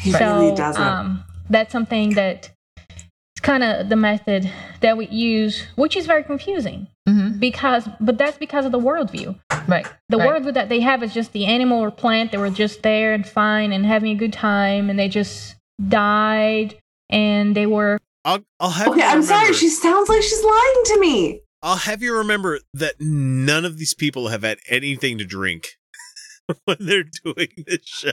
He really doesn't. That's something that it's kind of the method that we use, which is very confusing mm-hmm. but that's because of the worldview. Right. The worldview that they have is just the animal or plant that were just there and fine and having a good time, and they just died, and they were. I'll have. Okay, I'm sorry. She sounds like she's lying to me. I'll have you remember that none of these people have had anything to drink when they're doing this show,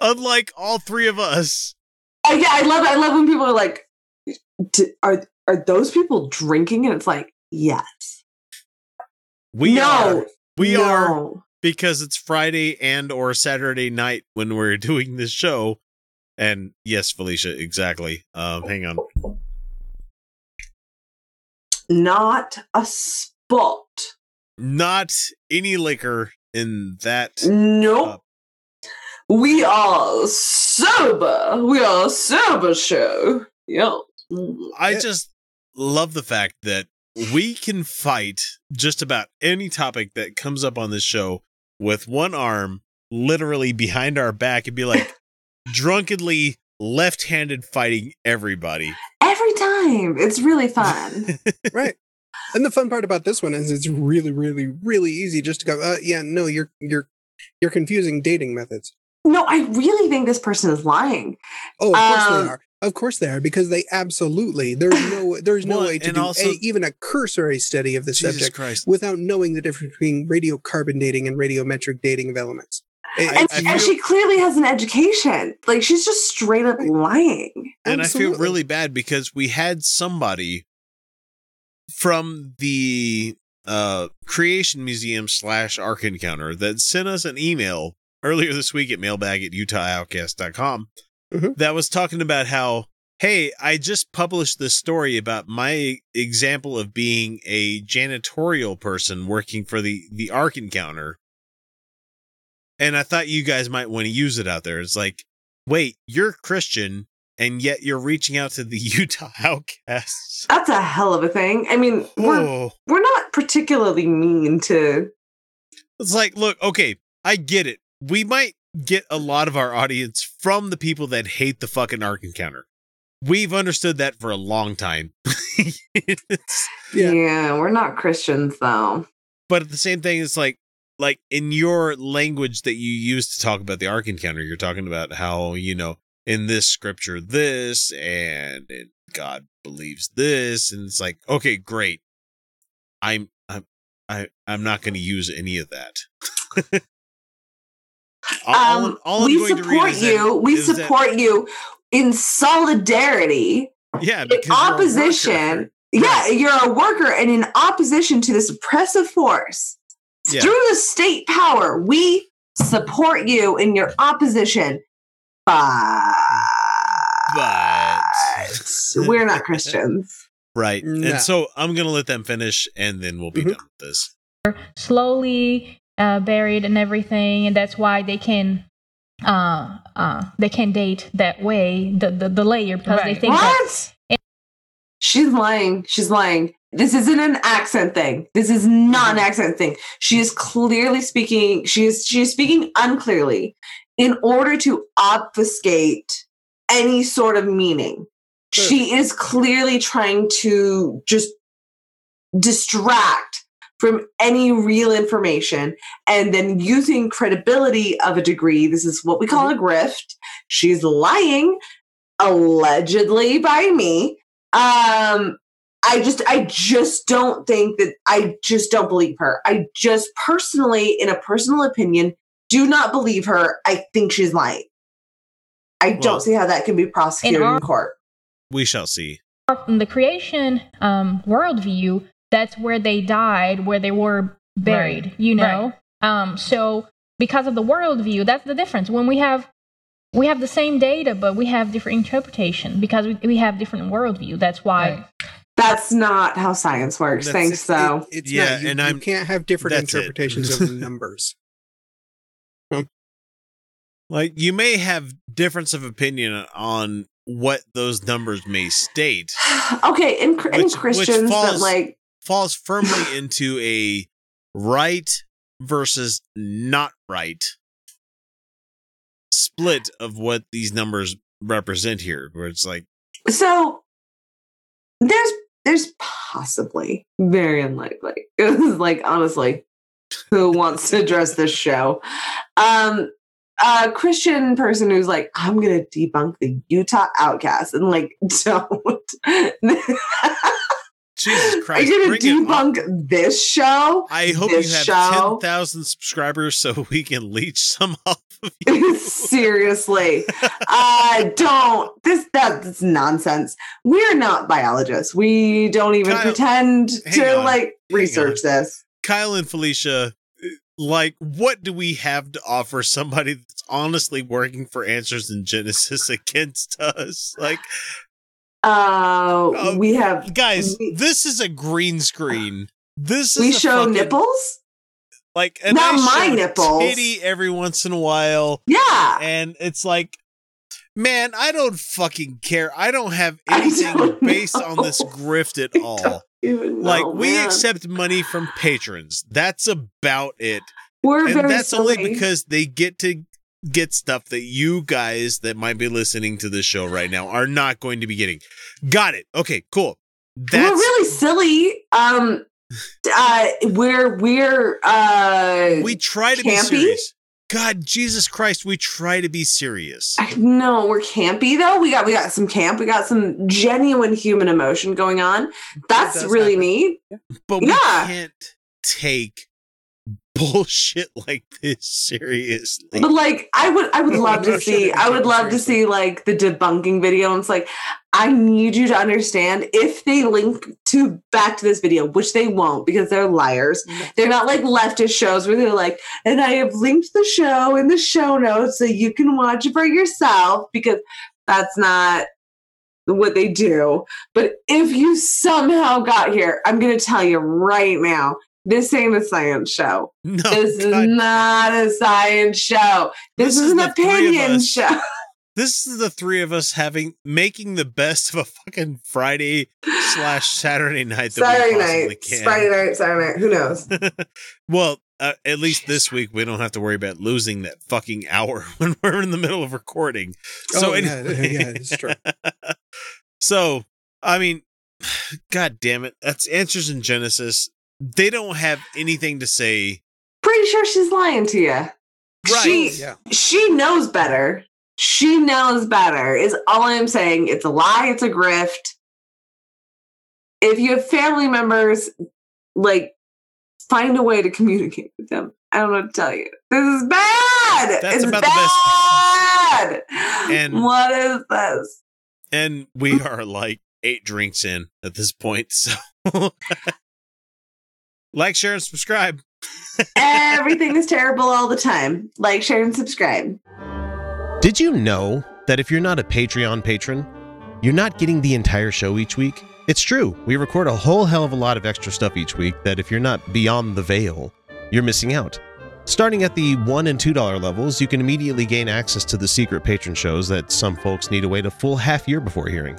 unlike all three of us. Yeah, I love when people are like, "Are those people drinking?" And it's like, yes. We are because it's Friday and or Saturday night when we're doing this show. And yes, Felicia, exactly. Hang on. Not a spot. Not any liquor in that. Nope. We are sober. We are a sober show. Yeah. I just love the fact that we can fight just about any topic that comes up on this show with one arm literally behind our back and be like, drunkenly left-handed fighting everybody. Every time. It's really fun. Right. And the fun part about this one is it's really, really, really easy just to go, yeah, no, you're confusing dating methods. No, I really think this person is lying. Oh, of course they are. Of course they are, because they absolutely, there's no way to do even a cursory study of the subject without knowing the difference between radiocarbon dating and radiometric dating of elements. And she clearly has an education. Like, she's just straight up lying. And absolutely. I feel really bad because we had somebody from the Creation Museum / Ark Encounter that sent us an email earlier this week at mailbag@utahoutcast.com that was talking about how, hey, I just published this story about my example of being a janitorial person working for the Ark Encounter. And I thought you guys might want to use it out there. It's like, wait, you're Christian, and yet you're reaching out to the Utah Outcasts. That's a hell of a thing. I mean, we're not particularly mean to... It's like, look, okay, I get it. We might get a lot of our audience from the people that hate the fucking Ark Encounter. We've understood that for a long time. Yeah, we're not Christians, though. But at the same thing, it's like in your language that you use to talk about the Ark Encounter, you're talking about how, you know, in this scripture, this, and God believes this. And it's like, okay, great. I'm not going to use any of that. We support you in solidarity. Yeah. Because in opposition. Yeah. You're a worker, and in opposition to this oppressive force through the state power, we support you in your opposition. But we're not Christians. Right. No. And so I'm going to let them finish, and then we'll be done with this. Slowly buried and everything. And that's why they can date that way, the layer, because they think what? She's lying. She's lying. This isn't an accent thing. This is not an accent thing. She is clearly speaking. She is speaking unclearly in order to obfuscate any sort of meaning. Sure. She is clearly trying to just distract from any real information, and then using credibility of a degree. This is what we call a grift. She's lying, allegedly by me. I just don't believe her. I just personally, in a personal opinion, do not believe her. I think she's lying. I don't see how that can be prosecuted in court. We shall see. From the creation worldview, that's where they died, where they were buried, you know? Right. So because of the worldview, that's the difference. When we have the same data, but we have different interpretation because we have different worldview. That's why. Right. That's not how science works. Thanks, though. It's not. You can't have different interpretations of numbers. Like, you may have difference of opinion on what those numbers may state. Okay, in Christians, but like... falls firmly into a right versus not right split of what these numbers represent here, where it's like... So, there's possibly, very unlikely, it was like, honestly, who wants to address this show? A Christian person who's like, I'm going to debunk the Utah Outcasts, and like, don't. Jesus Christ. Are you going to debunk this show? I hope you have 10,000 subscribers so we can leech some off of you. Seriously. Don't. That's nonsense. We're not biologists. We don't even pretend to research this. Kyle and Felicia, like, what do we have to offer somebody that's honestly working for Answers in Genesis against us? Like... we have guys. This is a green screen. We show fucking, nipples, like not my nipples. Titty every once in a while, yeah. And it's like, man, I don't fucking care. I don't have anything based on this grift at all. We accept money from patrons. That's about it. That's only because they get to get stuff that you guys that might be listening to this show right now are not going to be getting. Got it. Okay, cool. That's we're really silly. We try to be serious. God, Jesus Christ, we try to be serious. No, we're campy though. We got some camp. We got some genuine human emotion going on. That's really happen. Neat. But we can't take bullshit like this seriously. But like, I would love to see. I would love to see like the debunking video. And it's like, I need you to understand if they link to back to this video, which they won't because they're liars. They're not like leftist shows where they're like, and I have linked the show in the show notes so you can watch it for yourself, because that's not what they do. But if you somehow got here, I'm going to tell you right now, this ain't a science show. No, this is not a science show. This is an opinion show. This is the three of us making the best of a fucking Friday/Saturday night. Friday night, Saturday night. Who knows? Well, at least this week we don't have to worry about losing that fucking hour when we're in the middle of recording. So yeah, it's true. So, I mean, God damn it. That's Answers in Genesis. They don't have anything to say. Pretty sure she's lying to you. Right. She knows better. She knows better is all I'm saying. It's a lie. It's a grift. If you have family members, like, find a way to communicate with them. I don't know what to tell you. This is bad. That's about the best. And what is this? And we are like 8 drinks in at this point. So like, share, and subscribe. Everything is terrible all the time. Like, share, and subscribe. Did you know that if you're not a Patreon patron, you're not getting the entire show each week? It's true. We record a whole hell of a lot of extra stuff each week that if you're not beyond the veil, you're missing out. Starting at the $1 and $2 levels, you can immediately gain access to the secret patron shows that some folks need to wait a full half year before hearing.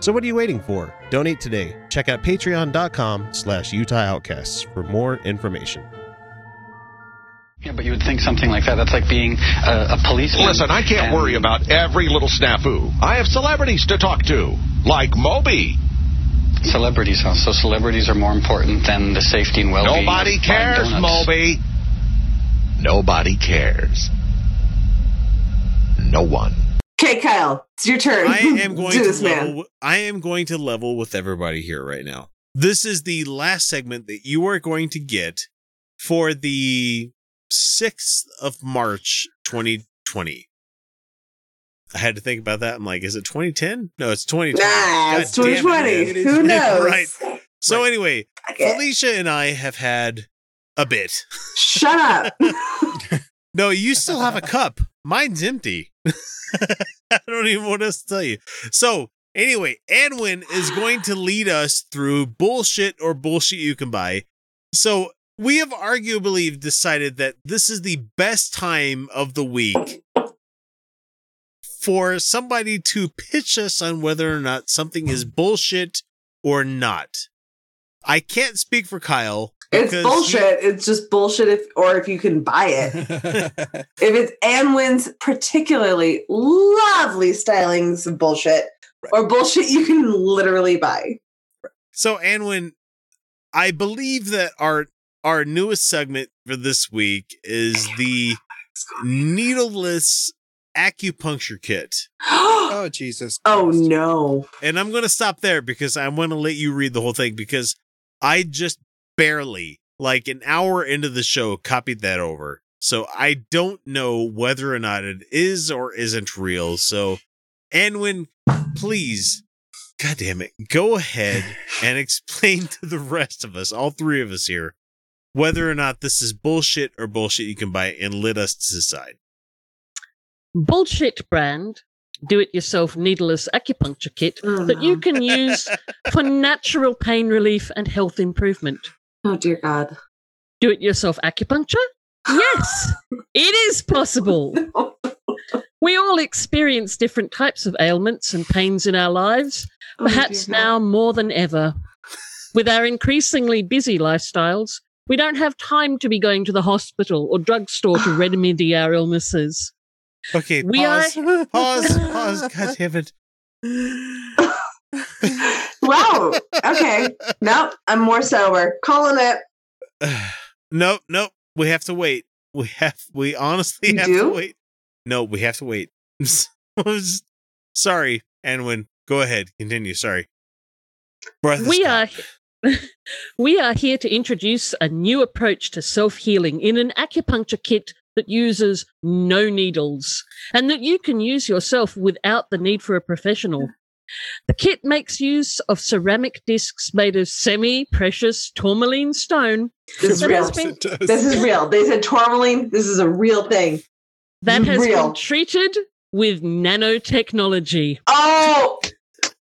So what are you waiting for? Donate today. Check out patreon.com/Utah Outcasts for more information. Yeah, but you would think something like that. That's like being a policeman. Listen, I can't worry about every little snafu. I have celebrities to talk to, like Moby. Celebrities, huh? So celebrities are more important than the safety and well-being. Nobody cares, Moby. Nobody cares. No one. Okay, Kyle, it's your turn. I am going to level with everybody here right now. This is the last segment that you are going to get for the 6th of March, 2020. I had to think about that. I'm like, is it 2010? No, it's 2020. Nah, it's 2020. It, who knows? Right. So anyway, Felicia and I have had a bit. Shut up. No, you still have a cup. Mine's empty. I don't even want us to tell you. So anyway, Edwin is going to lead us through bullshit or bullshit you can buy. So we have arguably decided that this is the best time of the week for somebody to pitch us on whether or not something is bullshit or not. I can't speak for Kyle. It's bullshit. It's just bullshit if you can buy it. If it's Anwin's particularly lovely stylings of bullshit, right, or bullshit you can literally buy. So Anwin, I believe that our newest segment for this week is the needleless acupuncture kit. Oh, Jesus Christ. Oh, no. And I'm going to stop there because I want to let you read the whole thing because I just barely, like an hour into the show, copied that over. So I don't know whether or not it is or isn't real. So, Anwin, please, God damn it, go ahead and explain to the rest of us, all three of us here, whether or not this is bullshit or bullshit you can buy, and let us decide. bullshit brand do-it-yourself needleless acupuncture kit that you can use for natural pain relief and health improvement. Oh, dear God. Do-it-yourself acupuncture? Yes, it is possible. No. We all experience different types of ailments and pains in our lives, perhaps now more than ever. With our increasingly busy lifestyles, we don't have time to be going to the hospital or drugstore to remedy our illnesses. Okay, pause, God damn it. Wow, okay. Nope, I'm more sober. Calling it. Nope. We have to wait. We honestly have to wait. No, we have to wait. Sorry, Anwen. Go ahead. Continue. Sorry. We are here to introduce a new approach to self-healing in an acupuncture kit that uses no needles and that you can use yourself without the need for a professional. The kit makes use of ceramic discs made of semi-precious tourmaline stone. This is real. They said tourmaline. This is a real thing. That has been treated with nanotechnology. Oh,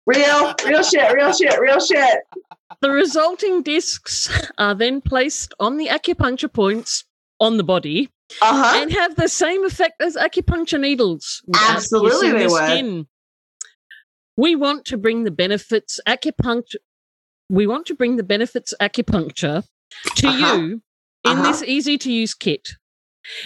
real shit. The resulting discs are then placed on the acupuncture points on the body and have the same effect as acupuncture needles. Absolutely, they would. We want to bring the benefits acupuncture to you in this easy-to-use kit.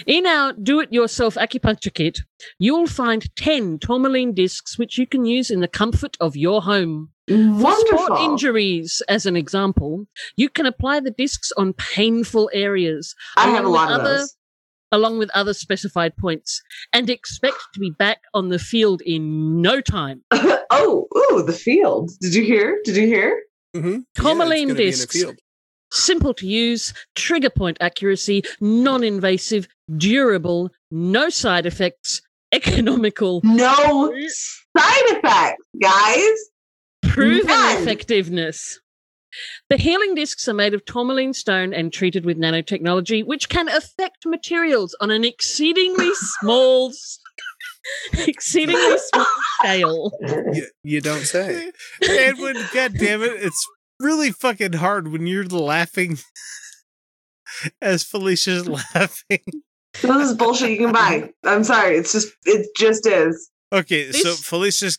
In our do-it-yourself acupuncture kit, you'll find 10 tourmaline discs which you can use in the comfort of your home. Wonderful. For sport injuries, as an example, you can apply the discs on painful areas. I have a lot of those. Along with other specified points, and expect to be back on the field in no time. The field. Did you hear? Mm-hmm. Tourmaline discs. Simple to use, trigger point accuracy, non-invasive, durable, no side effects, economical. No side effects, guys. Proven effectiveness. The healing discs are made of tourmaline stone and treated with nanotechnology, which can affect materials on an exceedingly small scale. You don't say. Edwin, God damn it, it's really fucking hard when you're laughing as Felicia's laughing. This is bullshit you can buy. I'm sorry. It just is. Okay, so Felicia's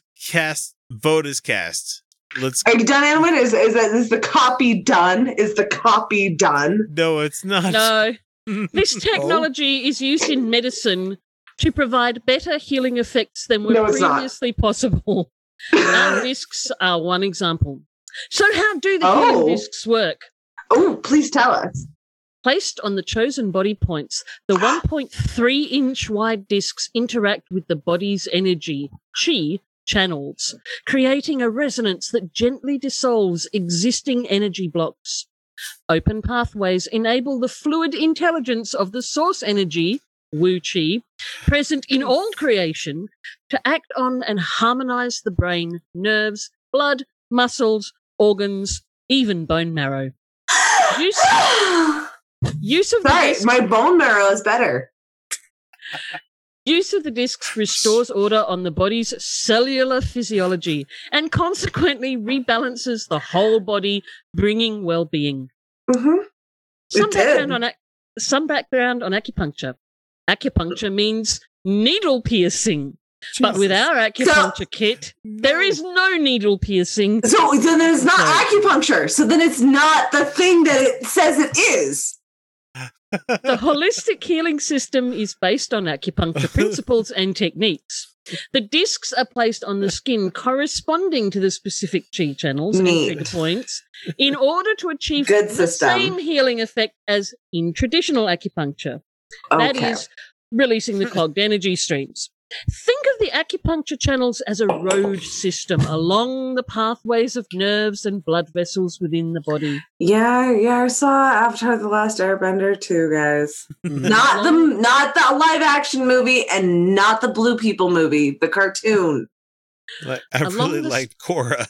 vote is cast. Are you done, Edwin? Is the copy done? Is the copy done? No, it's not. No. This technology is used in medicine to provide better healing effects than were previously possible. Our discs are one example. So how do the healing discs work? Oh, please tell us. Placed on the chosen body points, the 1.3-inch wide discs interact with the body's energy, chi, channels, creating a resonance that gently dissolves existing energy blocks. Open pathways enable the fluid intelligence of the source energy, Wu Qi, present in all creation, to act on and harmonize the brain, nerves, blood, muscles, organs, even bone marrow. My bone marrow is better. Use of the discs restores order on the body's cellular physiology and consequently rebalances the whole body, bringing well-being. Mm-hmm. Some background on acupuncture. Acupuncture means needle piercing. Jesus. But with our acupuncture kit, there is no needle piercing. So then it's not acupuncture. So then it's not the thing that it says it is. The holistic healing system is based on acupuncture principles and techniques. The discs are placed on the skin corresponding to the specific chi channels and trigger points in order to achieve same healing effect as in traditional acupuncture. Okay. That is, releasing the clogged energy streams. Think of the acupuncture channels as a road system along the pathways of nerves and blood vessels within the body. Yeah, I saw Avatar the Last Airbender too, guys. not the live action movie and not the Blue People movie, the cartoon. I really liked Korra.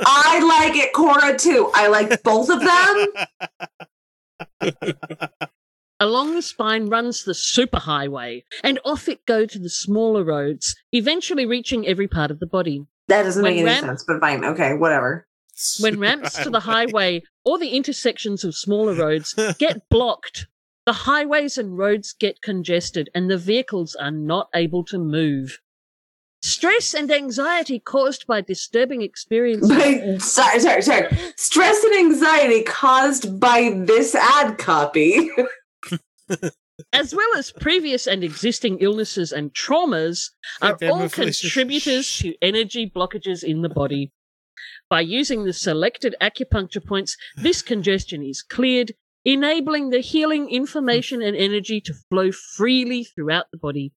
I like it, Korra too. I like both of them. Along the spine runs the superhighway, and off it go to the smaller roads, eventually reaching every part of the body. That doesn't make any sense, but fine. Okay, whatever. When ramps to the highway or the intersections of smaller roads get blocked, the highways and roads get congested and the vehicles are not able to move. Stress and anxiety caused by disturbing experiences. Sorry. Stress and anxiety caused by this ad copy. As well as previous and existing illnesses and traumas are all contributors to energy blockages in the body. By using the selected acupuncture points, this congestion is cleared, enabling the healing information and energy to flow freely throughout the body.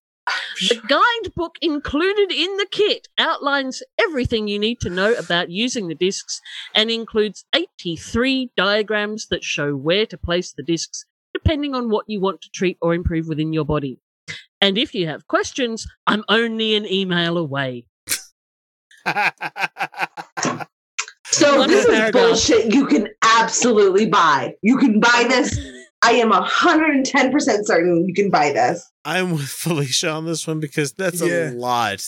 The guidebook included in the kit outlines everything you need to know about using the discs and includes 83 diagrams that show where to place the discs, depending on what you want to treat or improve within your body. And if you have questions, I'm only an email away. So this is bullshit you can absolutely buy. You can buy this. I am 110% certain you can buy this. I'm with Felicia on this one because that's a lot.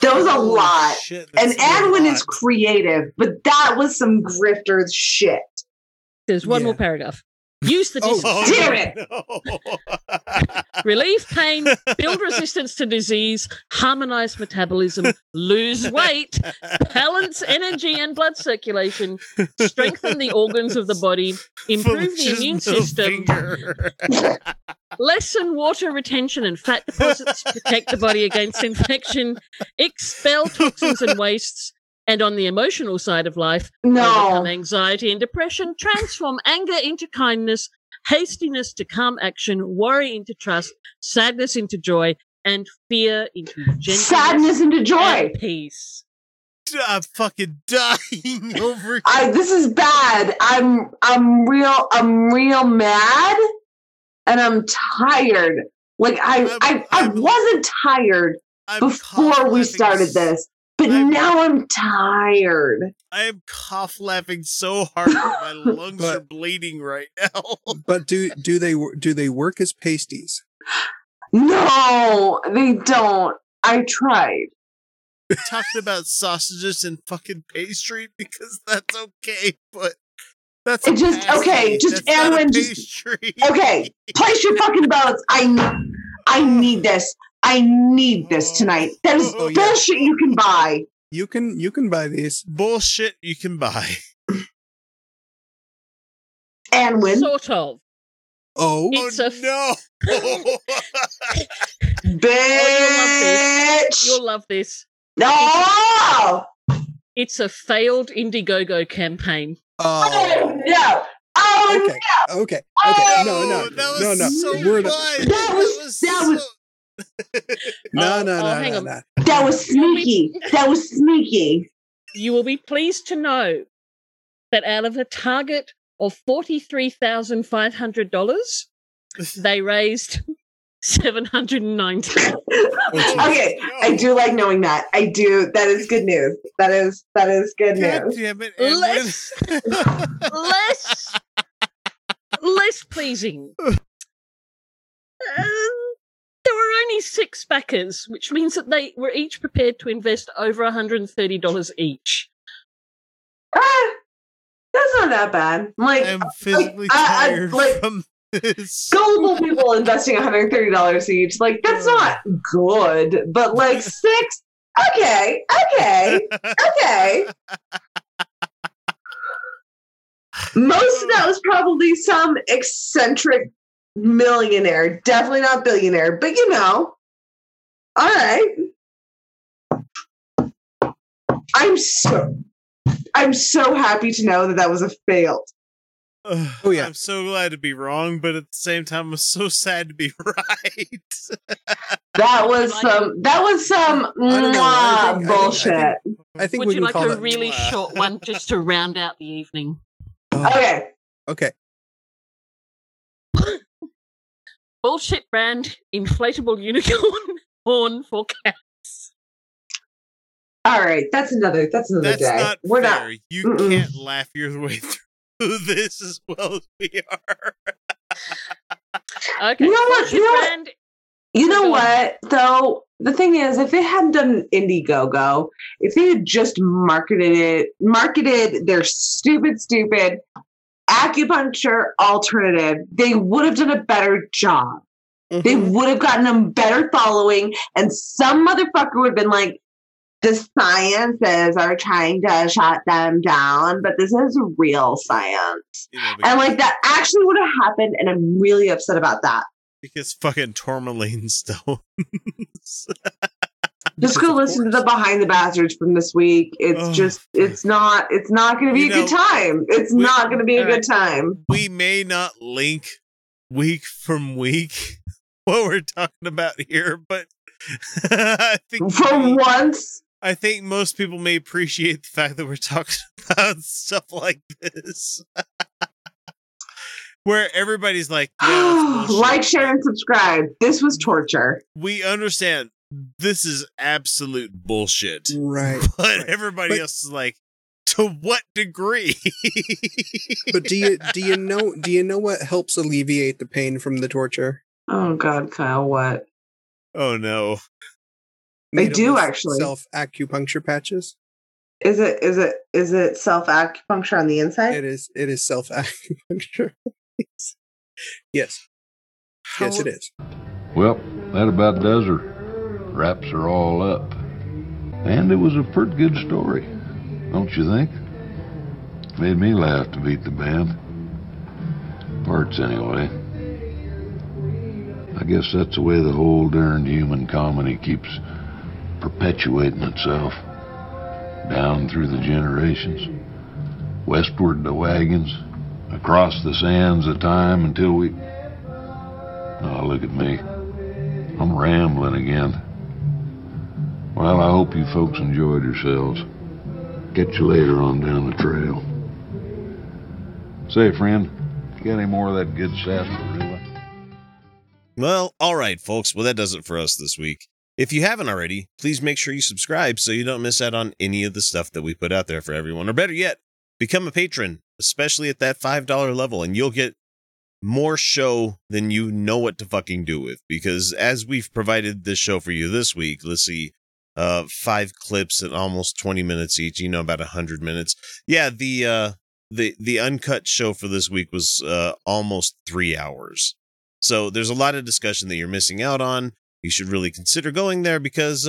That was a lot. Shit, and Edwin is creative, but that was some grifter shit. There's one more paragraph. Use the discs. Damn it! Relieve pain, build resistance to disease, harmonize metabolism, lose weight, balance energy and blood circulation, strengthen the organs of the body, improve the immune system, lessen water retention and fat deposits, protect the body against infection, expel toxins and wastes, and on the emotional side of life, overcome anxiety and depression, transform anger into kindness, hastiness to calm action, worry into trust, sadness into joy, and fear into gentleness. Sadness into joy. And peace. I'm fucking dying over here. This is bad. I'm real mad, and I'm tired. Like I wasn't tired before we started this. But now I'm tired. I am cough laughing so hard that my lungs are bleeding right now. But do they work as pasties? No, they don't. I tried. We're talking about sausages and fucking pastry because that's okay, but that's pastry. Okay, place your fucking balance. I need this. I need this tonight. That is bullshit you can buy. You can buy these. Bullshit you can buy. And when? Sort of. Oh, no. Bitch. You'll love this. No. It's a failed Indiegogo campaign. Oh, no. Oh, okay. No. Okay. Oh, no. So No. That was sneaky. You will be pleased to know that out of a target of $43,500, they raised $790. Okay, I do like knowing that. I do. That is good news. That is good news. Damn it, less pleasing. There were only 6 backers, which means that they were each prepared to invest over $130 each. That's not that bad. I'm physically tired from this. Gullible people investing $130 each. That's not good, but 6? Okay. Most of that was probably some eccentric millionaire, definitely not billionaire, but all right. I'm so happy to know that was a failed. Oh yeah, I'm so glad to be wrong, but at the same time, I'm so sad to be right. That was some bullshit. I think would you like a really short one just to round out the evening? Okay. Bullshit brand inflatable unicorn horn for cats. All right, that's another day. Not we're fair. Not. You can't laugh your way through this as well as we are. Okay. You know what, though? The thing is, if they hadn't done Indiegogo, if they had just marketed their stupid acupuncture alternative, they would have done a better job. Mm-hmm. They would have gotten a better following, and some motherfucker would have been like, the sciences are trying to shut them down, but this is real science. You know, and like that actually would have happened, and I'm really upset about that. Because fucking tourmaline stones. Just go listen to the Behind the Bastards from this week. It's not going to be a good time. It's not going to be a good time. We may not link week from week what we're talking about here, but I think once. I think most people may appreciate the fact that we're talking about stuff like this. Where everybody's like, yeah, like, share, and subscribe. This was torture. We understand this is absolute bullshit. Right. But everybody else is like, to what degree? But do you know what helps alleviate the pain from the torture? Oh God, Kyle, what? Oh no. They do actually self acupuncture patches. Is it self acupuncture on the inside? It is self acupuncture. Yes. Yes, it is. Well, that about does her. Wraps her all up. And it was a pretty good story, don't you think? Made me laugh to beat the band. Parts, anyway. I guess that's the way the whole darned human comedy keeps perpetuating itself. Down through the generations. Westward the wagons. Across the sands of time until we... Oh, look at me. I'm rambling again. Well, I hope you folks enjoyed yourselves. Catch you later on down the trail. Say, friend, you got any more of that good sarsaparilla? Well, all right, folks. Well, that does it for us this week. If you haven't already, please make sure you subscribe so you don't miss out on any of the stuff that we put out there for everyone. Or better yet, become a patron. Especially at that $5 level, and you'll get more show than you know what to fucking do with. Because as we've provided this show for you this week, let's see, 5 clips at almost 20 minutes each, you know, about 100 minutes. Yeah, the uncut show for this week was almost 3 hours. So there's a lot of discussion that you're missing out on. You should really consider going there because...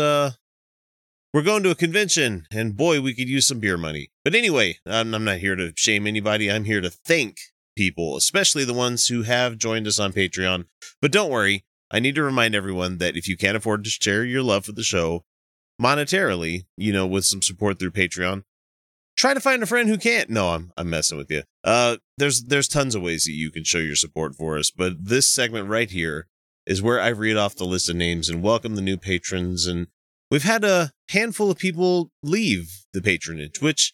We're going to a convention, and boy, we could use some beer money. But anyway, I'm not here to shame anybody. I'm here to thank people, especially the ones who have joined us on Patreon. But don't worry, I need to remind everyone that if you can't afford to share your love for the show monetarily, you know, with some support through Patreon, try to find a friend who can't. No, I'm messing with you. There's tons of ways that you can show your support for us, but this segment right here is where I read off the list of names and welcome the new patrons. And we've had a handful of people leave the patronage, which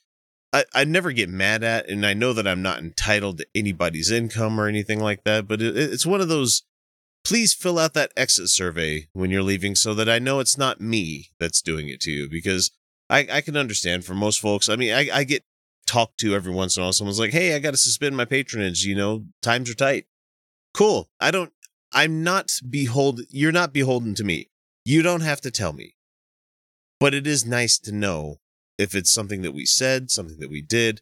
I never get mad at. And I know that I'm not entitled to anybody's income or anything like that. But it's one of those, please fill out that exit survey when you're leaving so that I know it's not me that's doing it to you. Because I can understand for most folks. I mean, I get talked to every once in a while. Someone's like, hey, I got to suspend my patronage. You know, times are tight. Cool. You're not beholden to me. You don't have to tell me. But it is nice to know if it's something that we said, something that we did.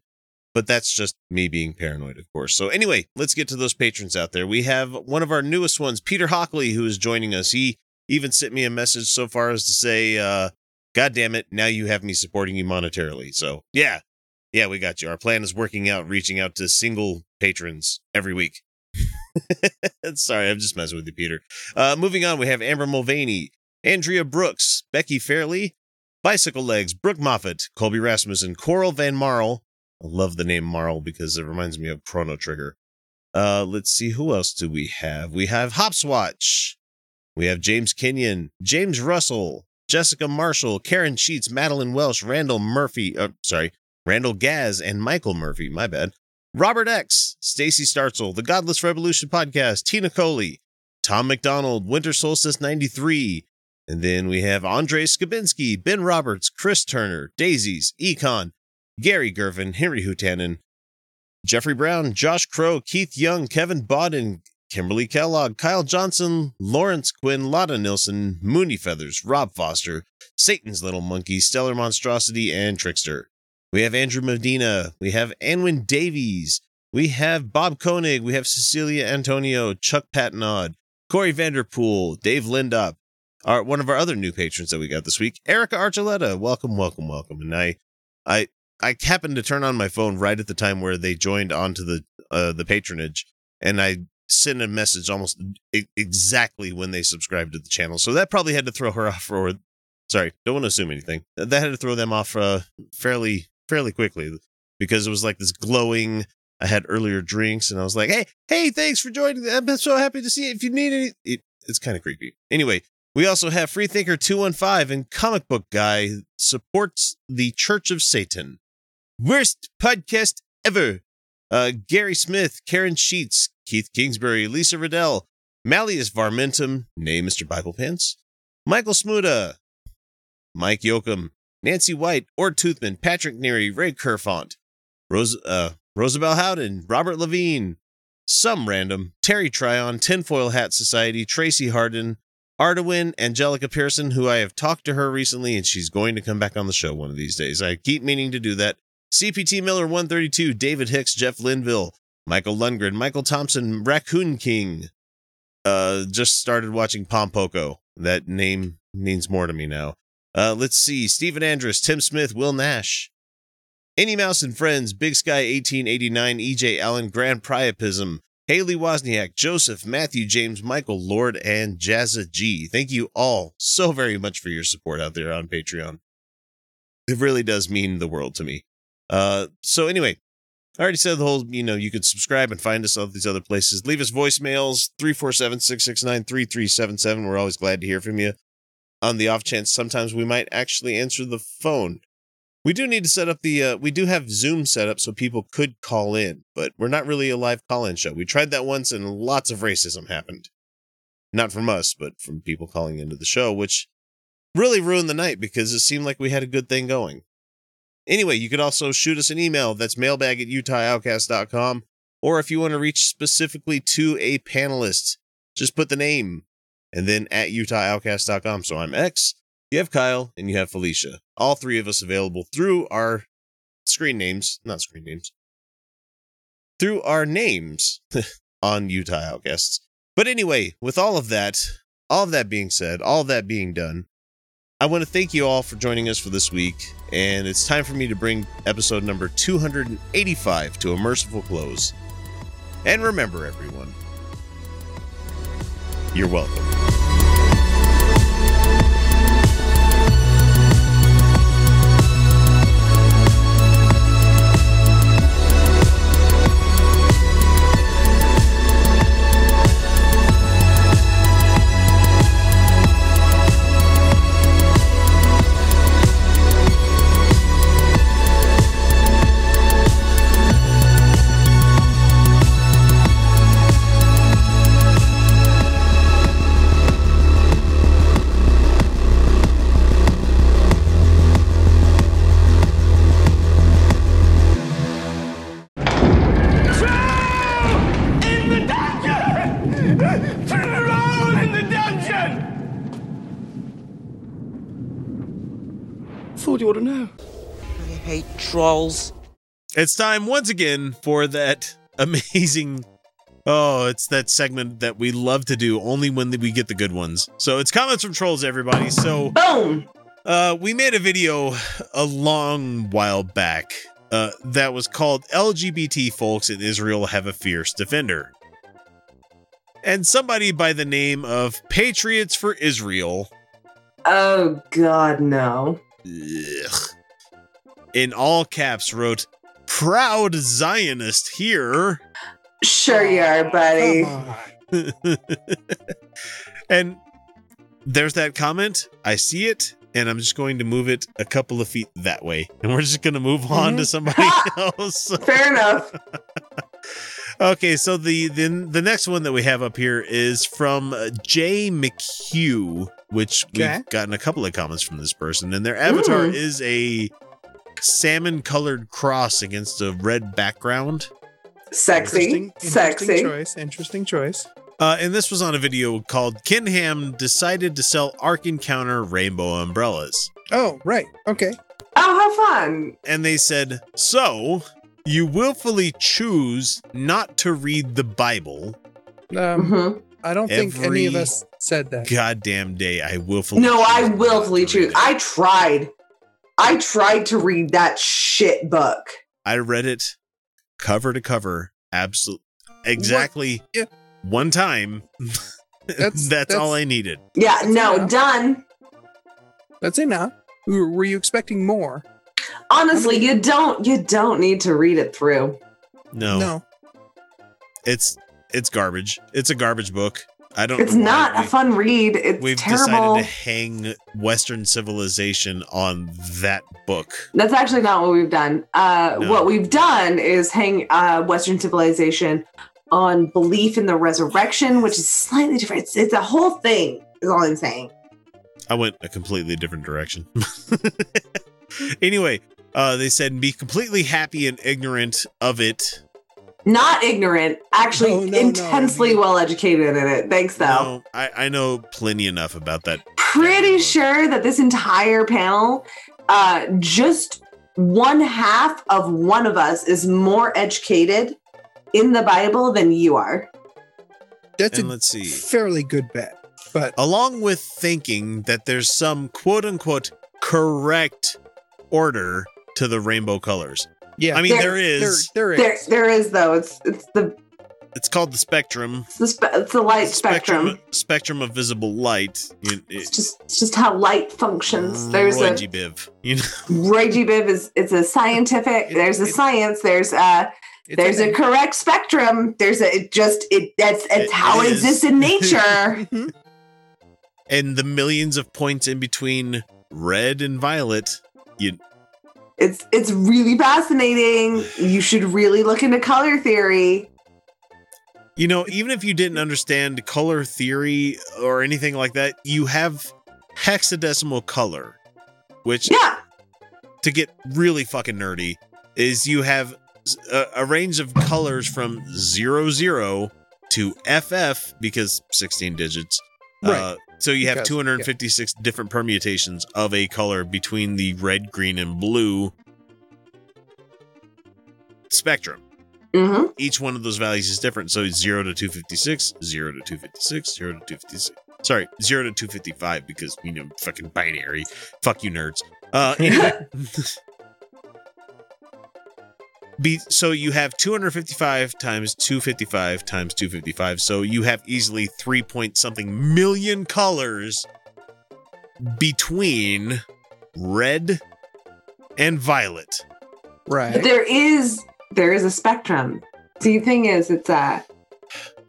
But that's just me being paranoid, of course. So anyway, let's get to those patrons out there. We have one of our newest ones, Peter Hockley, who is joining us. He even sent me a message so far as to say, God damn it, now you have me supporting you monetarily. So yeah, we got you. Our plan is working out, reaching out to single patrons every week. Sorry, I'm just messing with you, Peter. Moving on, we have Amber Mulvaney, Andrea Brooks, Becky Fairley, Bicycle Legs, Brooke Moffat, Colby Rasmussen, Coral Van Marl. I love the name Marl because it reminds me of Chrono Trigger. Let's see, who else do we have? We have Hopswatch. We have James Kenyon, James Russell, Jessica Marshall, Karen Sheets, Madeline Welsh, Randall Gaz, and Michael Murphy. My bad. Robert X, Stacy Startzel, The Godless Revolution Podcast, Tina Coley, Tom McDonald, Winter Solstice 93. And then we have Andre Skabinski, Ben Roberts, Chris Turner, Daisies, Econ, Gary Gervin, Henry Hutanen, Jeffrey Brown, Josh Crow, Keith Young, Kevin Bodden, Kimberly Kellogg, Kyle Johnson, Lawrence Quinn, Lotta Nilsson, Mooney Feathers, Rob Foster, Satan's Little Monkey, Stellar Monstrosity, and Trickster. We have Andrew Medina. We have Anwin Davies. We have Bob Koenig. We have Cecilia Antonio, Chuck Patnaud, Corey Vanderpool, Dave Lindop, one of our other new patrons that we got this week, Erica Archuleta. Welcome, welcome, welcome. And I happened to turn on my phone right at the time where they joined onto the patronage, and I sent a message almost exactly when they subscribed to the channel. So that probably had to throw her off, or sorry, don't want to assume anything. That had to throw them off fairly quickly, because it was like this glowing. I had earlier drinks and I was like, hey, thanks for joining. I'm so happy to see you. If you need any, it's kind of creepy. Anyway, we also have Freethinker 215 and Comic Book Guy supports the Church of Satan. Worst podcast ever. Gary Smith, Karen Sheets, Keith Kingsbury, Lisa Riddell, Malleus Varmentum, nay, Mr. Bible Pants, Michael Smuda, Mike Yoakum, Nancy White, Ord Toothman, Patrick Neary, Ray Kerfont, Rosabelle Howden, Robert Levine, Some Random, Terry Tryon, Tinfoil Hat Society, Tracy Harden, Ardawin, Angelica Pearson, who I have talked to her recently, and she's going to come back on the show one of these days. I keep meaning to do that. CPT Miller 132, David Hicks, Jeff Linville, Michael Lundgren, Michael Thompson, Raccoon King. Just started watching Pompoco. That name means more to me now. Let's see. Stephen Andrus, Tim Smith, Will Nash, Any Mouse and Friends, Big Sky 1889, EJ Allen, Grand Priapism, Haley Wozniak, Joseph, Matthew James, Michael Lord, and Jazza G. Thank you all so very much for your support out there on Patreon. It really does mean the world to me. So anyway, I already said the whole, you could subscribe and find us all these other places. Leave us voicemails, 347-669-3377. We're always glad to hear from you. On the off chance, sometimes we might actually answer the phone. We do need to set up we do have Zoom set up so people could call in, but we're not really a live call-in show. We tried that once and lots of racism happened. Not from us, but from people calling into the show, which really ruined the night because it seemed like we had a good thing going. Anyway, you could also shoot us an email. That's mailbag@utahoutcast.com. Or if you want to reach specifically to a panelist, just put the name and then @utahoutcast.com. So I'm X, you have Kyle, and you have Felicia. All three of us available through our names on Utah Outcasts. But anyway, with all of that being said, all that being done, I want to thank you all for joining us for this week, and it's time for me to bring episode number 285 to a merciful close. And remember, everyone, you're welcome. Trolls. It's time once again for that amazing it's that segment that we love to do only when we get the good ones. So it's comments from trolls, everybody. So boom. We made a video a long while back that was called LGBT Folks in Israel Have a Fierce Defender. And somebody by the name of Patriots for Israel. Oh God, no. Ugh. In all caps wrote, "Proud Zionist here." Sure you are, buddy. And there's that comment. I see it, and I'm just going to move it a couple of feet that way. And we're just going to move on to somebody else. Fair enough. Okay, so the next one that we have up here is from Jay McHugh, which we've gotten a couple of comments from this person. And their avatar is a salmon-colored cross against a red background. Sexy. Interesting choice. And this was on a video called Ken Ham Decided to Sell Ark Encounter Rainbow Umbrellas. Oh, right. Okay. Oh, how fun. And they said, so you willfully choose not to read the Bible. I don't think any of us said that. Goddamn day. I willfully choose. I tried to read that shit book. I read it cover to cover. Absolutely. Exactly. Yeah. One time. That's all I needed. Yeah. No, enough. Done. That's enough. Were you expecting more? Honestly, you don't need to read it through. No. It's garbage. It's a garbage book. It's not a fun read. It's we've terrible. Decided to hang Western civilization on that book. That's actually not what we've done. What we've done is hang Western civilization on belief in the resurrection, which is slightly different. It's a whole thing, is all I'm saying. I went a completely different direction. Anyway, they said be completely happy and ignorant of it. Not ignorant, actually intensely well-educated in it. Thanks, though. No, I know plenty enough about that. Pretty sure that this entire panel, just one half of one of us is more educated in the Bible than you are. That's a fairly good bet. But along with thinking that there's some quote-unquote correct order to the rainbow colors. Yeah, I mean there is though. It's called the spectrum. It's the light spectrum of visible light. It's just how light functions. There's Roy G. Biv. You know, Roy G. Biv is a scientific. There's a science. There's a correct spectrum. That's how it exists in nature. And the millions of points in between red and violet. It's really fascinating. You should really look into color theory. You know, even if you didn't understand color theory or anything like that, you have hexadecimal color, which, to get really fucking nerdy, is you have a range of colors from 00 to FF, because 16 digits. Right. So you have 256 different permutations of a color between the red, green, and blue spectrum. Mm-hmm. Each one of those values is different. So it's 0 to 256, 0 to 256, 0 to 256. Sorry, 0 to 255 because, you know, fucking binary. Fuck you, nerds. Anyway. So you have 255 times 255 times 255. So you have easily 3 point something million colors between red and violet. Right. But there is a spectrum. See, the thing is, it's that.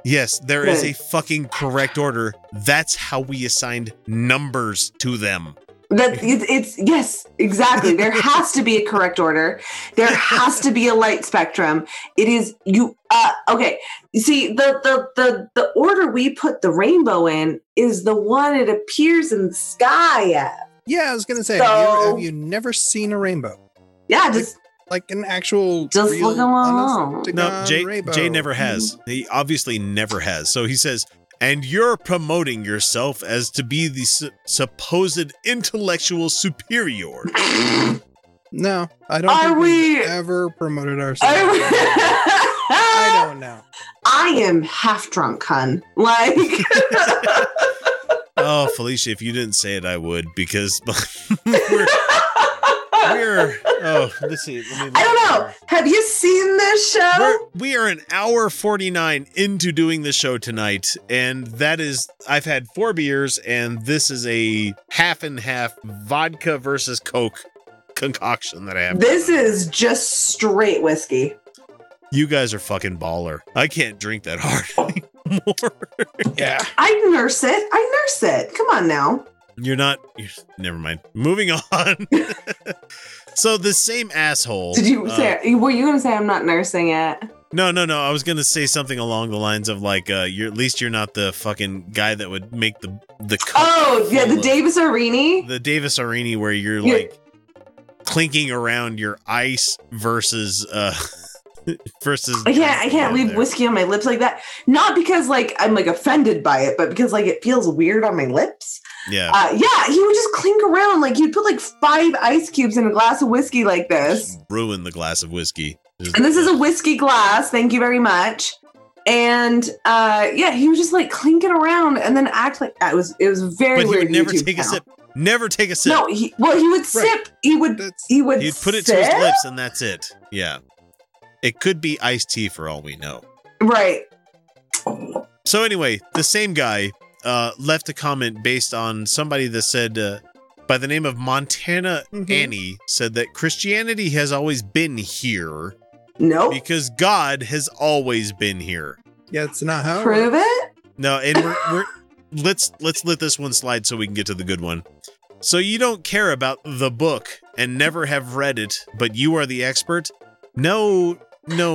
Yes, there is a fucking correct order. That's how we assigned numbers to them. Yes, exactly. There has to be a correct order. There has to be a light spectrum. It is you. Okay. See, the order we put the rainbow in is the one it appears in the sky at. Yeah, I was going to say, so, have you never seen a rainbow? Yeah, just like an actual. Just look along. No, Jay never has. He obviously never has. So he says, and you're promoting yourself as to be the supposed intellectual superior. No, I don't think we've ever promoted ourselves. I don't know. I am half drunk, hun. Like. Oh, Felicia, if you didn't say it, I would, because let's see. I don't know. Have you seen this show? We are an hour 49 into doing the show tonight, and that is, I've had 4 beers, and this is a half and half vodka versus Coke concoction that I have. This is just straight whiskey. You guys are fucking baller. I can't drink that hard anymore. Yeah. I nurse it. Come on now. Never mind. Moving on. So the same asshole. Did you say? Were you going to say I'm not nursing it? No. I was going to say something along the lines of like, at least you're not the fucking guy that would make the cup. Oh yeah, the Davis Arini, where you're like clinking around your ice versus versus I can't leave whiskey on my lips like that. Not because like I'm like offended by it, but because like it feels weird on my lips. Yeah. Yeah, he would just clink around. Like you'd put like 5 ice cubes in a glass of whiskey like this. Just ruin the glass of whiskey. And this is a whiskey glass. Thank you very much. And yeah, he was just like clinking around and then act like that. It was very weird. He would never YouTube take a sip. Never take a sip. No, he would sip. He'd put it to his lips and that's it. Yeah. It could be iced tea for all we know. Right. So anyway, the same guy left a comment based on somebody that said by the name of Montana Annie said that Christianity has always been here. No. Nope. Because God has always been here. Yeah, it's not how. Prove it? No, and we're let's let this one slide so we can get to the good one. So you don't care about the book and never have read it, but you are the expert? No.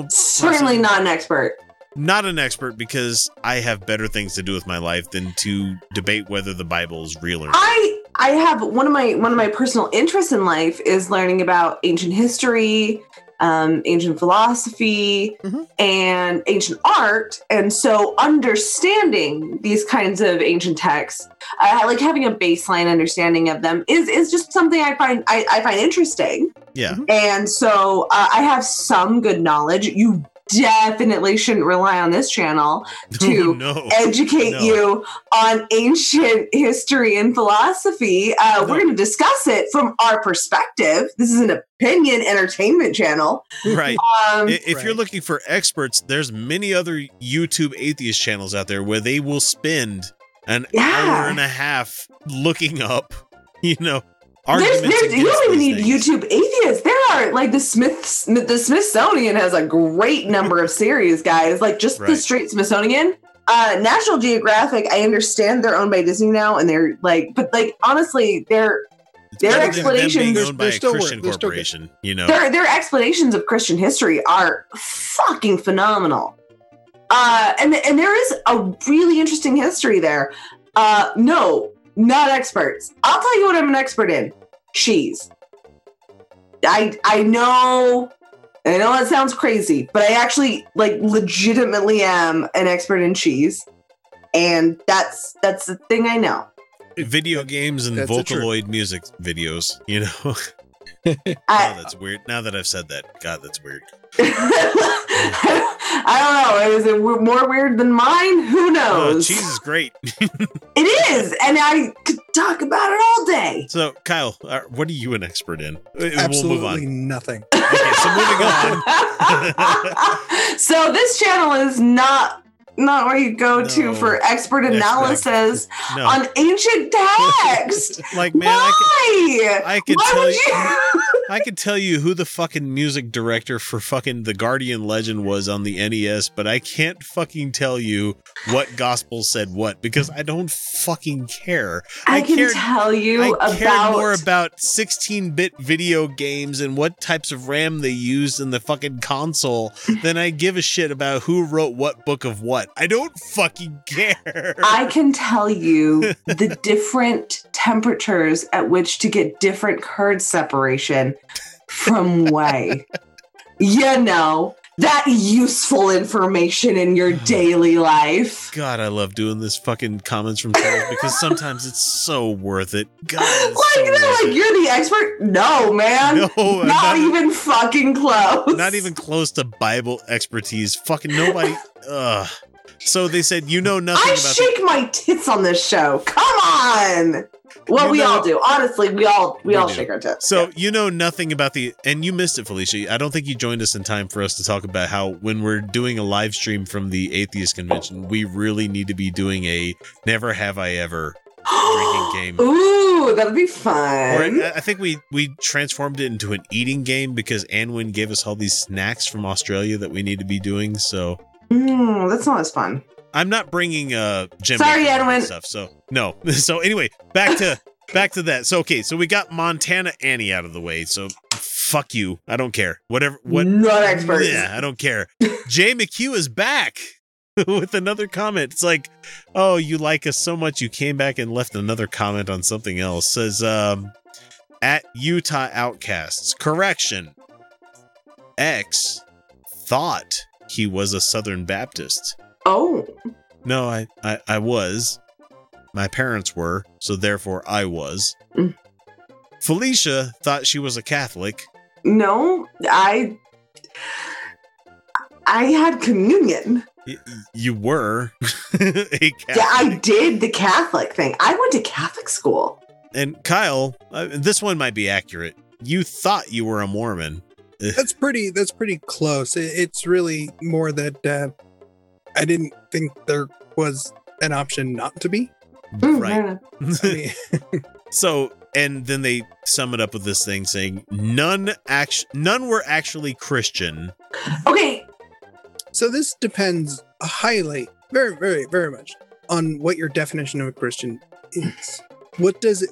Certainly not an expert. Not an expert because I have better things to do with my life than to debate whether the Bible is real or not. I have one of my personal interests in life is learning about ancient history, ancient philosophy, and ancient art. And so understanding these kinds of ancient texts, like having a baseline understanding of them is just something I find interesting. Yeah. And so I have some good knowledge. You definitely shouldn't rely on this channel to educate you on ancient history and philosophy. We're going to discuss it from our perspective. This is an opinion entertainment channel. Right. If you're looking for experts, there's many other YouTube atheist channels out there where they will spend an hour and a half looking up, you don't even need YouTube atheists. There are like the Smithsonian has a great number of series, guys. Like just the straight Smithsonian, National Geographic. I understand they're owned by Disney now, and they're like, but like honestly, their explanations by a Christian corporation. Their explanations of Christian history are fucking phenomenal. And there is a really interesting history there. Not experts. I'll tell you what I'm an expert in. Cheese. I know that sounds crazy, but I actually legitimately am an expert in cheese. And that's the thing I know. Video games and Vocaloid music videos, Oh, that's weird. Now that I've said that, God, that's weird. I don't know. Is it more weird than mine? Who knows? Cheese is great. It is, and I could talk about it all day. So, Kyle, what are you an expert in? Absolutely we'll move on. Nothing. Okay, so moving on. So this channel is not where you go to for expert analysis on ancient text. Like, man, why? I could tell you who the fucking music director for fucking The Guardian Legend was on the NES, but I can't fucking tell you what gospel said what because I don't fucking care. I care more about 16-bit video games and what types of RAM they used in the fucking console than I give a shit about who wrote what book of what. I don't fucking care. I can tell you the different temperatures at which to get different curd separation from whey. That useful information in your daily life. God, I love doing this fucking comments from Charles because sometimes it's so worth it. God, you're the expert? No, man. No, not even fucking close. Not even close to Bible expertise. Fucking nobody. Ugh. So they said, nothing about shake my tits on this show. Come on. Well, we all do. Honestly, we all shake our tits. So nothing about and you missed it, Felicia. I don't think you joined us in time for us to talk about how when we're doing a live stream from the Atheist Convention, we really need to be doing a Never Have I Ever drinking game. Ooh, that'd be fun. Or I think we transformed it into an eating game because Anwen gave us all these snacks from Australia that we need to be doing, so... that's not as fun. I'm not bringing Jim. Sorry, Edwin. Stuff. So no. So anyway, back to that. So okay. So we got Montana Annie out of the way. So fuck you. I don't care. Whatever. What? Not expert. Yeah, I don't care. Jay McHugh is back with another comment. It's like, oh, you like us so much you came back and left another comment on something else. Says at Utah Outcasts. Correction. X. thought he was a Southern Baptist. Oh. No, I was. My parents were, so therefore I was. Mm. Felicia thought she was a Catholic. No, I had communion. You were a Catholic. Yeah, I did the Catholic thing. I went to Catholic school. And Kyle, this one might be accurate. You thought you were a Mormon. That's pretty close. It's really more that I didn't think there was an option not to be. Right. I mean, so, and then they sum it up with this thing saying none were actually Christian. Okay. So this depends highly, very, very, very much on what your definition of a Christian is. What does it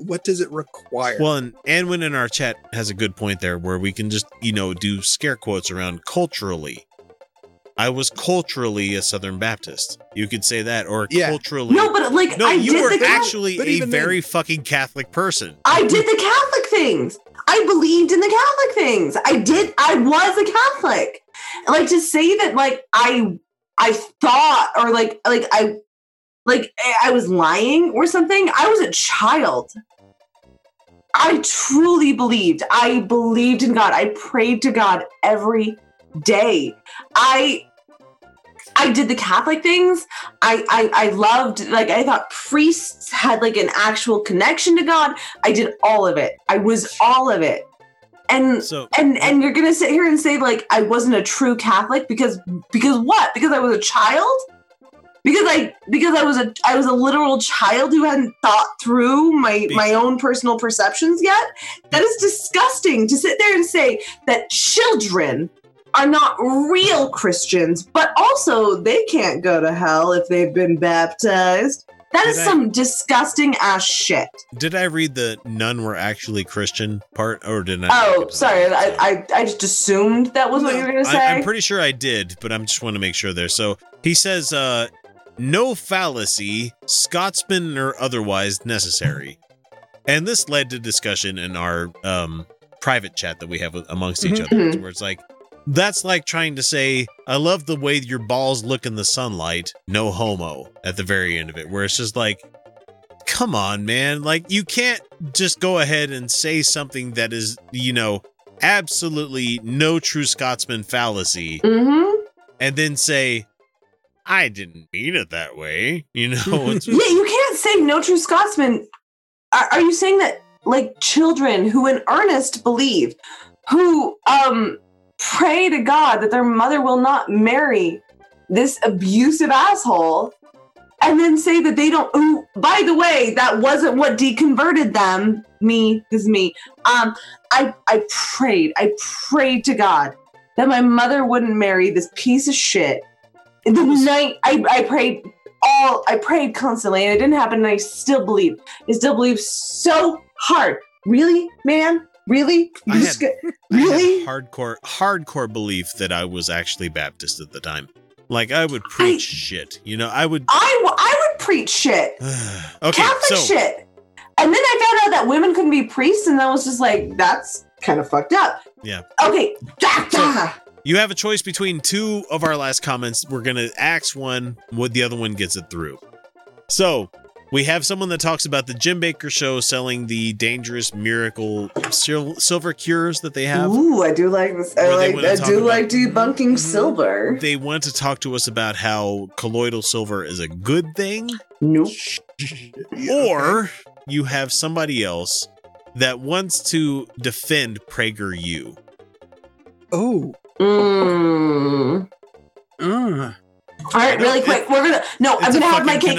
require? Well, and Anwen in our chat has a good point there where we can just, do scare quotes around culturally. I was culturally a Southern Baptist. You could say that, or culturally. No, but you were actually a very fucking Catholic person. I did the Catholic things. I believed in the Catholic things. I was a Catholic. Like to say that, I thought, or I was lying or something. I was a child. I truly believed. I believed in God. I prayed to God every day. I did the Catholic things. I loved, I thought priests had an actual connection to God. I did all of it. I was all of it. And you're going to sit here and say I wasn't a true Catholic because what? Because I was a child? Because I was a literal child who hadn't thought through my own personal perceptions yet? That is disgusting to sit there and say that children are not real Christians, but also they can't go to hell if they've been baptized. That is some disgusting ass shit. Did I read the none were actually Christian part, or did I? Oh, sorry. I just assumed that was what you were going to say. I'm pretty sure I did, but I just want to make sure there. So he says, no fallacy, Scotsman or otherwise necessary. And this led to discussion in our private chat that we have amongst each other, where it's that's like trying to say, I love the way your balls look in the sunlight, no homo, at the very end of it, where it's just come on, man. You can't just go ahead and say something that is, absolutely no true Scotsman fallacy, and then say, I didn't mean it that way, Yeah, you can't say no true Scotsman. Are you saying that, children who in earnest believe, who, pray to God that their mother will not marry this abusive asshole, and then say that they don't. Ooh, by the way, that wasn't what deconverted them. This is me. I prayed to God that my mother wouldn't marry this piece of shit. The night I prayed constantly, and it didn't happen. And I still believe. I still believe so hard. Really, man. Really? I had hardcore belief that I was actually Baptist at the time. I would preach shit. I would preach shit. Okay, Catholic shit. And then I found out that women couldn't be priests, and I was just that's kind of fucked up. Yeah. Okay. So you have a choice between two of our last comments. We're going to axe one, what the other one gets it through. So we have someone that talks about the Jim Baker show selling the dangerous miracle silver cures that they have. Ooh, I do like this. I do like debunking silver. They want to talk to us about how colloidal silver is a good thing. Nope. Or you have somebody else that wants to defend PragerU. Oh. Mmm. Mmm. All right, really quick. I'm gonna have my cake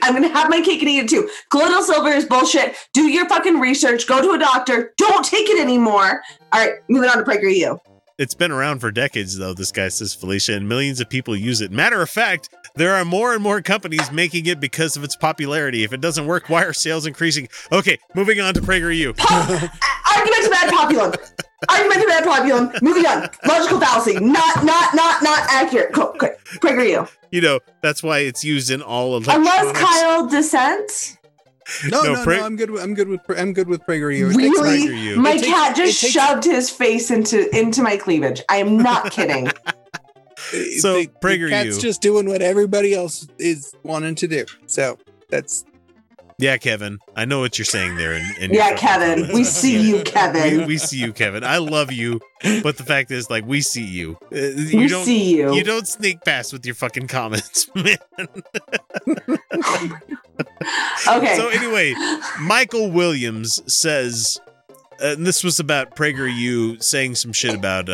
and eat it too. Colloidal silver is bullshit. Do your fucking research. Go to a doctor. Don't take it anymore. All right, moving on to PragerU. It's been around for decades, though. This guy says, Felicia, and millions of people use it. Matter of fact, there are more and more companies making it because of its popularity. If it doesn't work, why are sales increasing? Okay, moving on to PragerU. Argumentum ad populum. Argumentum ad populum. Moving on. Logical fallacy. Not accurate. Cool. Okay. PragerU. That's why it's used in all electronics. Unless Kyle dissents. No, I'm good with PragerU. Really? PragerU. My cat just shoved his face into my cleavage. I am not kidding. So PragerU, cat's just doing what everybody else is wanting to do. So that's. Yeah, Kevin, I know what you're saying there. Yeah, Kevin, we see you, Kevin. We see you, Kevin. I love you, but the fact is, like, we see you. You don't sneak past with your fucking comments, man. Okay. So anyway, Michael Williams says, and this was about PragerU saying some shit about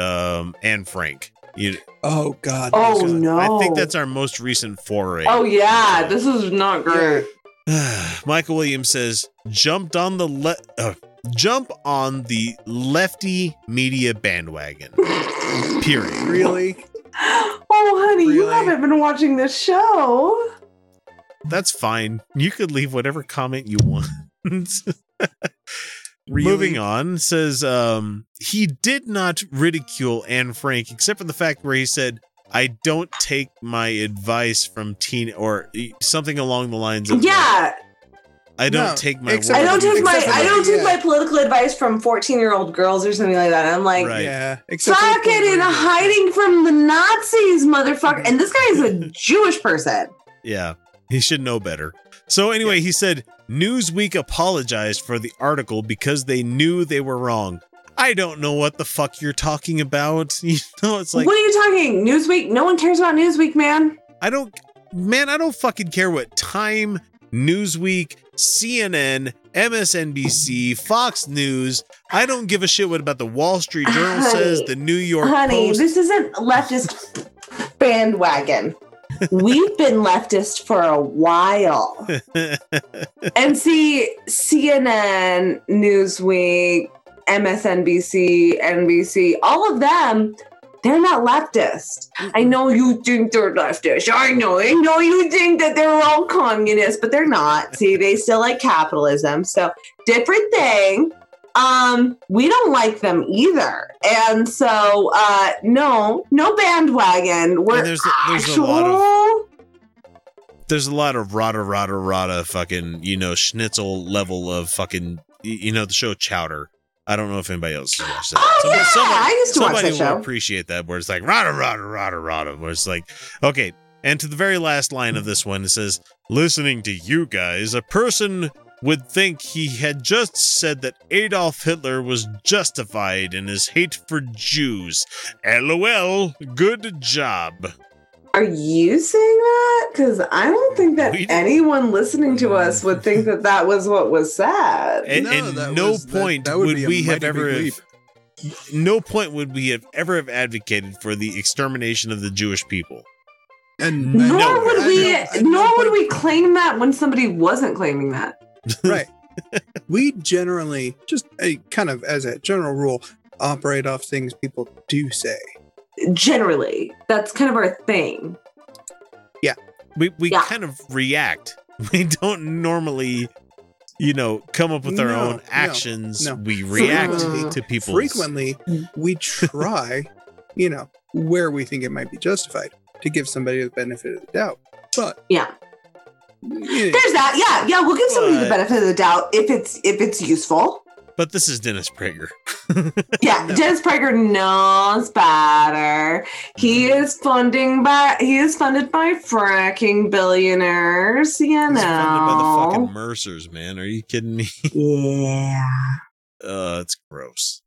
Anne Frank. Oh, God. Oh, no. I think that's our most recent foray. Oh, yeah. This is not great. Michael Williams says, jump on the lefty media bandwagon. Period. Really? Oh, honey, really? You haven't been watching this show. That's fine. You could leave whatever comment you want. Really? Moving on, says he did not ridicule Anne Frank, except for the fact where he said, I don't take my advice from teen, or something along the lines of I don't take my political advice from 14-year-old girls or something like that. I'm like, right. Yeah, fuck it in hiding from the Nazis, motherfucker. And this guy is a Jewish person. Yeah, he should know better. So anyway, He said Newsweek apologized for the article because they knew they were wrong. I don't know what the fuck you're talking about. You know, it's like, what are you talking? Newsweek? No one cares about Newsweek, man. I don't fucking care what Time, Newsweek, CNN, MSNBC, Fox News. I don't give a shit what about the Wall Street Journal says, the New York Post. This isn't leftist bandwagon. We've been leftist for a while. And see, CNN, Newsweek, MSNBC, NBC, all of them, they're not leftist. I know you think they're leftist. I know you think that they're all communists, but they're not. See, they still like capitalism. So different thing. We don't like them either. And so, no bandwagon. We're there's a lot of rada fucking, schnitzel level of fucking, the show Chowder. I don't know if anybody else has watched that. Oh, yeah. I used to watch that show. Somebody will appreciate that, where it's like, rada, where it's like, okay. And to the very last line of this one, it says, listening to you guys, a person would think he had just said that Adolf Hitler was justified in his hate for Jews. LOL, good job. Are you saying that? Because I don't think that anyone listening to us would think that that was what was said. No point would we have ever have advocated for the extermination of the Jewish people. And nor would we claim that when somebody wasn't claiming that. Right. We generally just kind of, as a general rule, operate off things people do say. Generally, that's kind of our thing. Yeah, we kind of react. We don't normally, come up with our own actions. No. We react to people. Frequently, we try, where we think it might be justified to give somebody the benefit of the doubt. But there's that. Yeah, we'll give somebody the benefit of the doubt if it's useful. But this is Dennis Prager. Yeah, no. Dennis Prager knows better. He is funded by fracking billionaires, He's funded by the fucking Mercers, man. Are you kidding me? Yeah. It's gross.